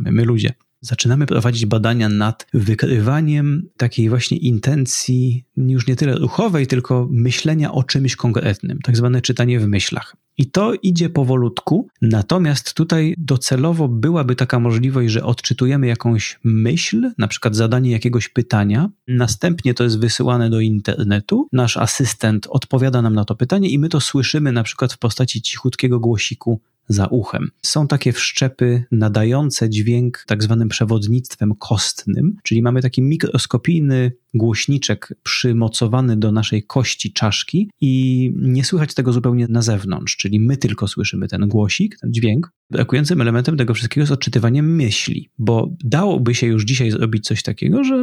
my ludzie zaczynamy prowadzić badania nad wykrywaniem takiej właśnie intencji już nie tyle ruchowej, tylko myślenia o czymś konkretnym, tak zwane czytanie w myślach. I to idzie powolutku, natomiast tutaj docelowo byłaby taka możliwość, że odczytujemy jakąś myśl, na przykład zadanie jakiegoś pytania, następnie to jest wysyłane do internetu, nasz asystent odpowiada nam na to pytanie i my to słyszymy na przykład w postaci cichutkiego głosiku za uchem. Są takie wszczepy nadające dźwięk tak zwanym przewodnictwem kostnym, czyli mamy taki mikroskopijny głośniczek przymocowany do naszej kości czaszki i nie słychać tego zupełnie na zewnątrz, czyli my tylko słyszymy ten głosik, ten dźwięk. Brakującym elementem tego wszystkiego jest odczytywanie myśli, bo dałoby się już dzisiaj zrobić coś takiego, że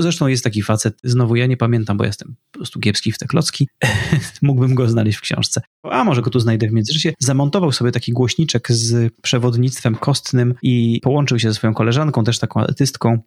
zresztą jest taki facet, znowu ja nie pamiętam, bo jestem po prostu kiepski w te klocki, mógłbym go znaleźć w książce, a może go tu znajdę w międzyczasie, zamontował sobie taki głośniczek z przewodnictwem kostnym i połączył się ze swoją koleżanką, też taką artystką,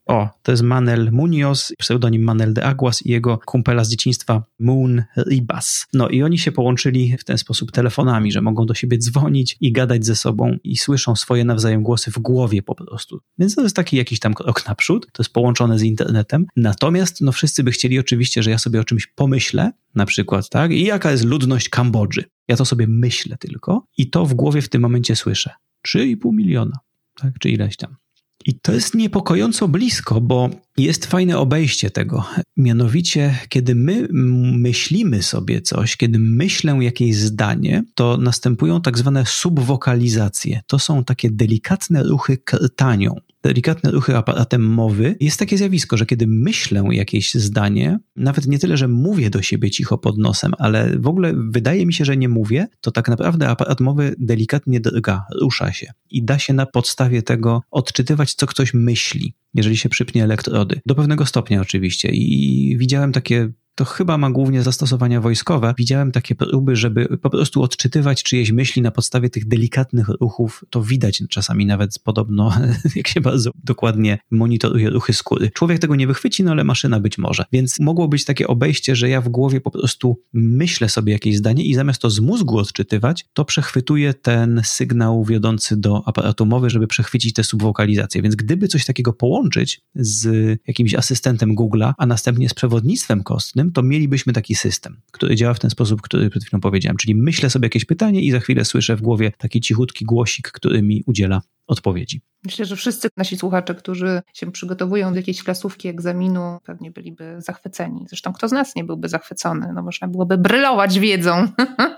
to jest Manel Muñoz, pseudonim Manel de Aguas i jego kumpela z dzieciństwa Moon Ribas. No i oni się połączyli w ten sposób telefonami, że mogą do siebie dzwonić i gadać ze sobą i słyszą swoje nawzajem głosy w głowie po prostu. Więc to jest taki jakiś tam krok naprzód, to jest połączone z internetem. Natomiast wszyscy by chcieli oczywiście, że ja sobie o czymś pomyślę, na przykład, tak? I jaka jest ludność Kambodży? Ja to sobie myślę tylko i to w głowie w tym momencie słyszę. 3,5 miliona, tak? Czy ileś tam. I to jest niepokojąco blisko, bo jest fajne obejście tego. Mianowicie, kiedy my myślimy sobie coś, kiedy myślę jakieś zdanie, to następują tak zwane subwokalizacje. To są takie delikatne ruchy krtanią, delikatne ruchy aparatem mowy. Jest takie zjawisko, że kiedy myślę jakieś zdanie, nawet nie tyle, że mówię do siebie cicho pod nosem, ale w ogóle wydaje mi się, że nie mówię, to tak naprawdę aparat mowy delikatnie drga, rusza się i da się na podstawie tego odczytywać, co ktoś myśli, jeżeli się przypnie elektrody. Do pewnego stopnia oczywiście i widziałem takie, to chyba ma głównie zastosowania wojskowe, widziałem takie próby, żeby po prostu odczytywać czyjeś myśli na podstawie tych delikatnych ruchów. To widać czasami nawet podobno, jak się bardzo dokładnie monitoruje ruchy skóry. Człowiek tego nie wychwyci, ale maszyna być może. Więc mogło być takie obejście, że ja w głowie po prostu myślę sobie jakieś zdanie i zamiast to z mózgu odczytywać, to przechwytuję ten sygnał wiodący do aparatu mowy, żeby przechwycić te subwokalizacje. Więc gdyby coś takiego połączyć z jakimś asystentem Google'a, a następnie z przewodnictwem kostnym, to mielibyśmy taki system, który działa w ten sposób, który przed chwilą powiedziałem, czyli myślę sobie jakieś pytanie i za chwilę słyszę w głowie taki cichutki głosik, który mi udziela odpowiedzi. Myślę, że wszyscy nasi słuchacze, którzy się przygotowują do jakiejś klasówki, egzaminu, pewnie byliby zachwyceni. Zresztą kto z nas nie byłby zachwycony? Można byłoby brylować wiedzą.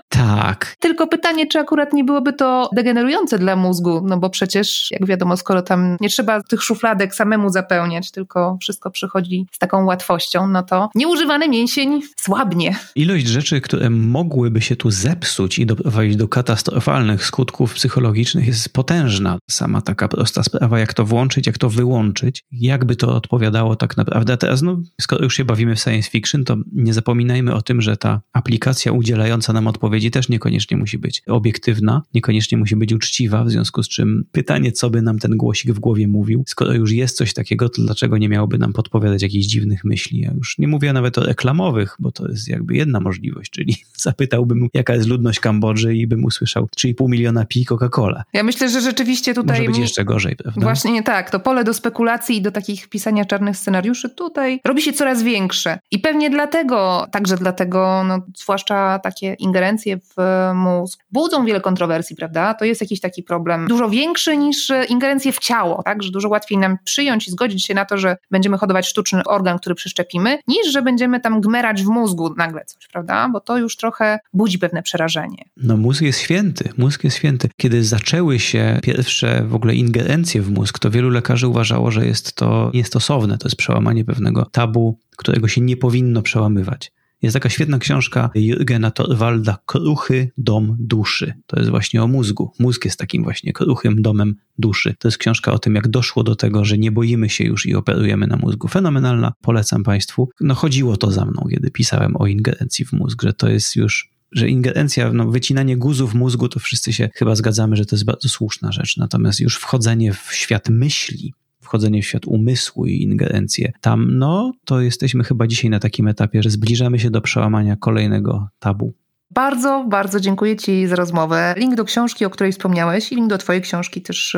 Tak. Tylko pytanie, czy akurat nie byłoby to degenerujące dla mózgu, bo przecież, jak wiadomo, skoro tam nie trzeba tych szufladek samemu zapełniać, tylko wszystko przychodzi z taką łatwością, to nieużywane mięsień słabnie. Ilość rzeczy, które mogłyby się tu zepsuć i doprowadzić do katastrofalnych skutków psychologicznych jest potężna. Sama taka prosta sprawa, jak to włączyć, jak to wyłączyć, jakby to odpowiadało tak naprawdę. A teraz, skoro już się bawimy w science fiction, to nie zapominajmy o tym, że ta aplikacja udzielająca nam odpowiedzi też niekoniecznie musi być obiektywna, niekoniecznie musi być uczciwa, w związku z czym pytanie, co by nam ten głosik w głowie mówił, skoro już jest coś takiego, to dlaczego nie miałoby nam podpowiadać jakichś dziwnych myśli? Ja już nie mówię nawet o reklamowych, bo to jest jakby jedna możliwość, czyli zapytałbym, jaka jest ludność Kambodży i bym usłyszał 3,5 miliona pij Coca-Cola. Ja myślę, że rzeczywiście tutaj może być jeszcze gorzej, prawda? Właśnie tak. To pole do spekulacji i do takich pisania czarnych scenariuszy tutaj robi się coraz większe. I pewnie dlatego, także dlatego, no, zwłaszcza takie ingerencje w mózg budzą wiele kontrowersji, prawda? To jest jakiś taki problem dużo większy niż ingerencje w ciało, tak? Że dużo łatwiej nam przyjąć i zgodzić się na to, że będziemy hodować sztuczny organ, który przeszczepimy, niż że będziemy tam gmerać w mózgu nagle coś, prawda? Bo to już trochę budzi pewne przerażenie. No mózg jest święty, mózg jest święty. Kiedy zaczęły się pierwsze w ogóle ingerencje w mózg, to wielu lekarzy uważało, że jest to niestosowne. To jest przełamanie pewnego tabu, którego się nie powinno przełamywać. Jest taka świetna książka Jurgena Torvalda Kruchy dom duszy. To jest właśnie o mózgu. Mózg jest takim właśnie kruchym domem duszy. To jest książka o tym, jak doszło do tego, że nie boimy się już i operujemy na mózgu. Fenomenalna, polecam Państwu. No chodziło to za mną, kiedy pisałem o ingerencji w mózg, że to jest już, że ingerencja, no wycinanie guzów mózgu, to wszyscy się chyba zgadzamy, że to jest bardzo słuszna rzecz. Natomiast już wchodzenie w świat myśli, wchodzenie w świat umysłu i ingerencje tam, no to jesteśmy chyba dzisiaj na takim etapie, że zbliżamy się do przełamania kolejnego tabu. Bardzo, bardzo dziękuję Ci za rozmowę. Link do książki, o której wspomniałeś, i link do Twojej książki też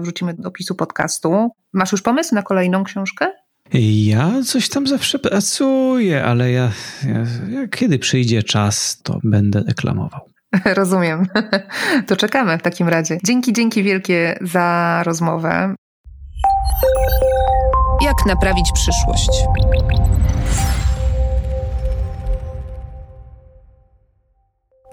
wrzucimy do opisu podcastu. Masz już pomysł na kolejną książkę? Ja coś tam zawsze pracuję, ale ja kiedy przyjdzie czas, to będę reklamował. Rozumiem. To czekamy w takim razie. Dzięki wielkie za rozmowę. Jak naprawić przyszłość?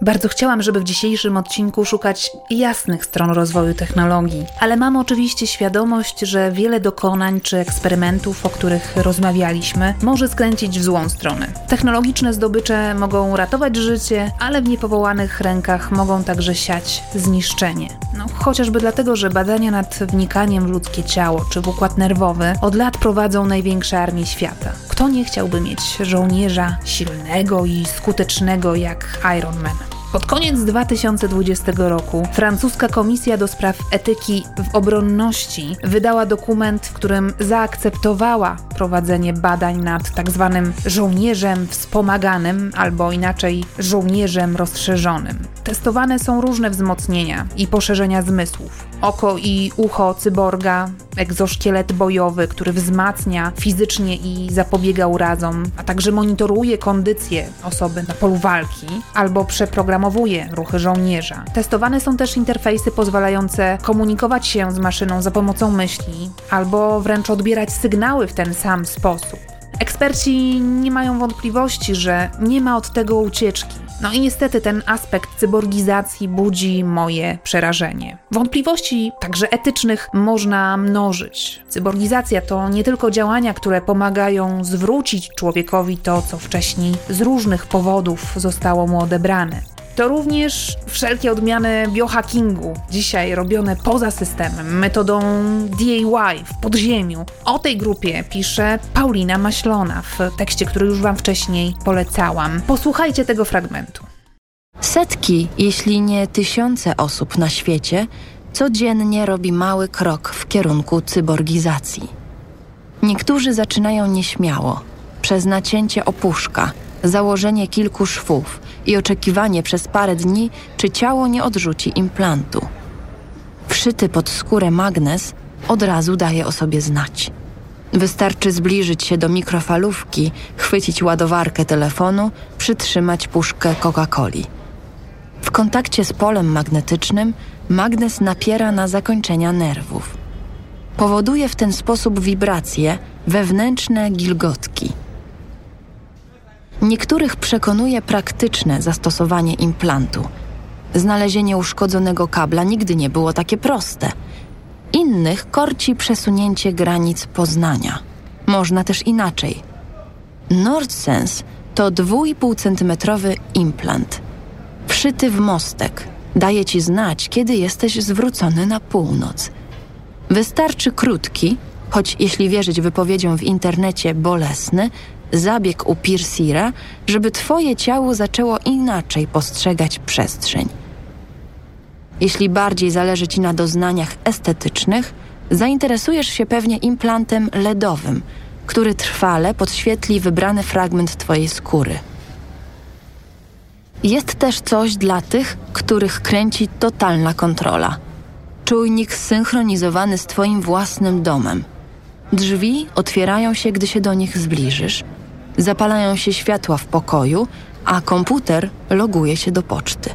Bardzo chciałam, żeby w dzisiejszym odcinku szukać jasnych stron rozwoju technologii, ale mam oczywiście świadomość, że wiele dokonań czy eksperymentów, o których rozmawialiśmy, może skręcić w złą stronę. Technologiczne zdobycze mogą ratować życie, ale w niepowołanych rękach mogą także siać zniszczenie. No, chociażby dlatego, że badania nad wnikaniem w ludzkie ciało czy w układ nerwowy od lat prowadzą największe armie świata. Kto nie chciałby mieć żołnierza silnego i skutecznego jak Iron Man? Pod koniec 2020 roku francuska Komisja do Spraw Etyki w Obronności wydała dokument, w którym zaakceptowała prowadzenie badań nad tzw. żołnierzem wspomaganym albo inaczej żołnierzem rozszerzonym. Testowane są różne wzmocnienia i poszerzenia zmysłów. Oko i ucho cyborga, egzoszkielet bojowy, który wzmacnia fizycznie i zapobiega urazom, a także monitoruje kondycję osoby na polu walki albo przeprogramowuje ruchy żołnierza. Testowane są też interfejsy pozwalające komunikować się z maszyną za pomocą myśli albo wręcz odbierać sygnały w ten sam sposób. Eksperci nie mają wątpliwości, że nie ma od tego ucieczki. No i niestety ten aspekt cyborgizacji budzi moje przerażenie. Wątpliwości, także etycznych, można mnożyć. Cyborgizacja to nie tylko działania, które pomagają zwrócić człowiekowi to, co wcześniej z różnych powodów zostało mu odebrane. To również wszelkie odmiany biohackingu, dzisiaj robione poza systemem, metodą DIY w podziemiu. O tej grupie pisze Paulina Maślona w tekście, który już Wam wcześniej polecałam. Posłuchajcie tego fragmentu. Setki, jeśli nie tysiące osób na świecie codziennie robi mały krok w kierunku cyborgizacji. Niektórzy zaczynają nieśmiało, przez nacięcie opuszka, założenie kilku szwów i oczekiwanie przez parę dni, czy ciało nie odrzuci implantu. Wszyty pod skórę magnes od razu daje o sobie znać. Wystarczy zbliżyć się do mikrofalówki, chwycić ładowarkę telefonu, przytrzymać puszkę Coca-Coli. W kontakcie z polem magnetycznym magnes napiera na zakończenia nerwów. Powoduje w ten sposób wibracje, wewnętrzne gilgotki. Niektórych przekonuje praktyczne zastosowanie implantu. Znalezienie uszkodzonego kabla nigdy nie było takie proste. Innych korci przesunięcie granic poznania. Można też inaczej. NordSense to 2,5-centymetrowy implant. Wszyty w mostek. Daje ci znać, kiedy jesteś zwrócony na północ. Wystarczy krótki, choć jeśli wierzyć wypowiedziom w internecie bolesny, zabieg u piercera, żeby twoje ciało zaczęło inaczej postrzegać przestrzeń. Jeśli bardziej zależy ci na doznaniach estetycznych, zainteresujesz się pewnie implantem LEDowym, który trwale podświetli wybrany fragment twojej skóry. Jest też coś dla tych, których kręci totalna kontrola. czujnik zsynchronizowany z twoim własnym domem. Drzwi otwierają się, gdy się do nich zbliżysz. Zapalają się światła w pokoju, a komputer loguje się do poczty.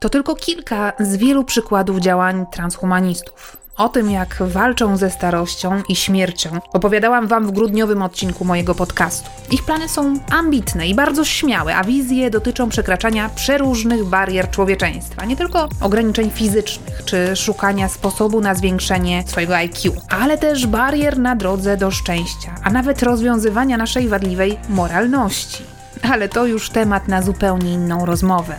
To tylko kilka z wielu przykładów działań transhumanistów. O tym, jak walczą ze starością i śmiercią, opowiadałam wam w grudniowym odcinku mojego podcastu. Ich plany są ambitne i bardzo śmiałe, a wizje dotyczą przekraczania przeróżnych barier człowieczeństwa, nie tylko ograniczeń fizycznych czy szukania sposobu na zwiększenie swojego IQ, ale też barier na drodze do szczęścia, a nawet rozwiązywania naszej wadliwej moralności. Ale to już temat na zupełnie inną rozmowę.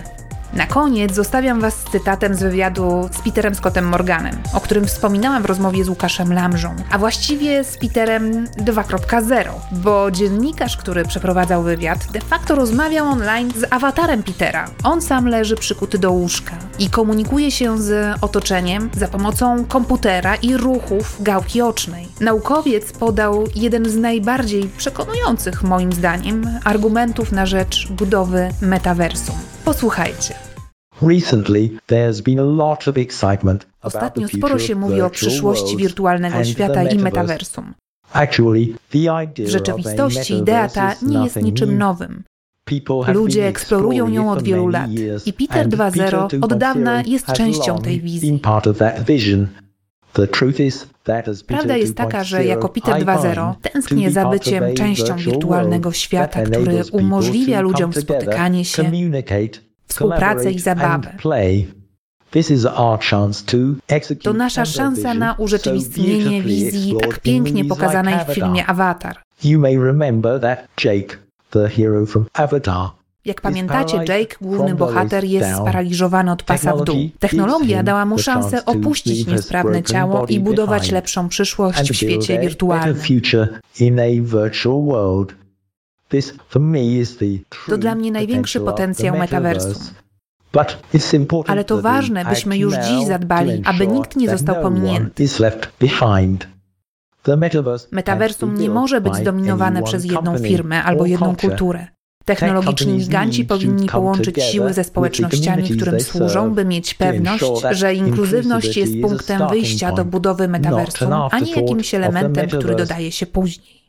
Na koniec zostawiam was z cytatem z wywiadu z Peterem Scottem Morganem, o którym wspominałam w rozmowie z Łukaszem Lamżą, a właściwie z Peterem 2.0, bo dziennikarz, który przeprowadzał wywiad, de facto rozmawiał online z awatarem Petera. On sam leży przykuty do łóżka i komunikuje się z otoczeniem za pomocą komputera i ruchów gałki ocznej. Naukowiec podał jeden z najbardziej przekonujących, moim zdaniem, argumentów na rzecz budowy metaversum. Posłuchajcie. Ostatnio sporo się mówi o przyszłości wirtualnego świata i metaversum. W rzeczywistości idea ta nie jest niczym nowym. Ludzie eksplorują ją od wielu lat i Peter 2.0 od dawna jest częścią tej wizji. Prawda jest taka, że jako Peter 2.0 tęsknię za byciem częścią wirtualnego świata, który umożliwia ludziom spotykanie się, współpracę i zabawę. To nasza szansa na urzeczywistnienie wizji tak pięknie pokazanej w filmie Avatar. Jak pamiętacie, Jake, główny bohater, jest sparaliżowany od pasa w dół. Technologia dała mu szansę opuścić niesprawne ciało i budować lepszą przyszłość w świecie wirtualnym. To dla mnie największy potencjał metaversum. Ale to ważne, byśmy już dziś zadbali, aby nikt nie został pominięty. Metaversum nie może być zdominowane przez jedną firmę albo jedną kulturę. Technologiczni giganci powinni połączyć siły ze społecznościami, którym służą, by mieć pewność, że inkluzywność jest punktem wyjścia do budowy metaversum, a nie jakimś elementem, który dodaje się później.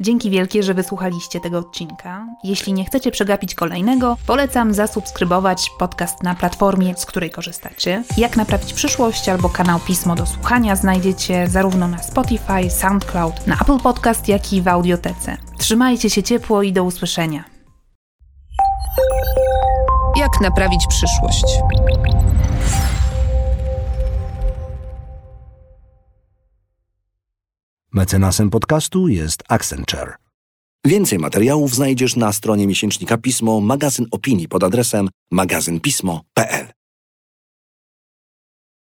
Dzięki wielkie, że wysłuchaliście tego odcinka. Jeśli nie chcecie przegapić kolejnego, polecam zasubskrybować podcast na platformie, z której korzystacie. Jak naprawić przyszłość albo kanał Pismo do słuchania znajdziecie zarówno na Spotify, SoundCloud, na Apple Podcast, jak i w audiotece. Trzymajcie się ciepło i do usłyszenia. Jak naprawić przyszłość? Mecenasem podcastu jest Accenture. Więcej materiałów znajdziesz na stronie miesięcznika Pismo, magazyn opinii pod adresem magazynpismo.pl.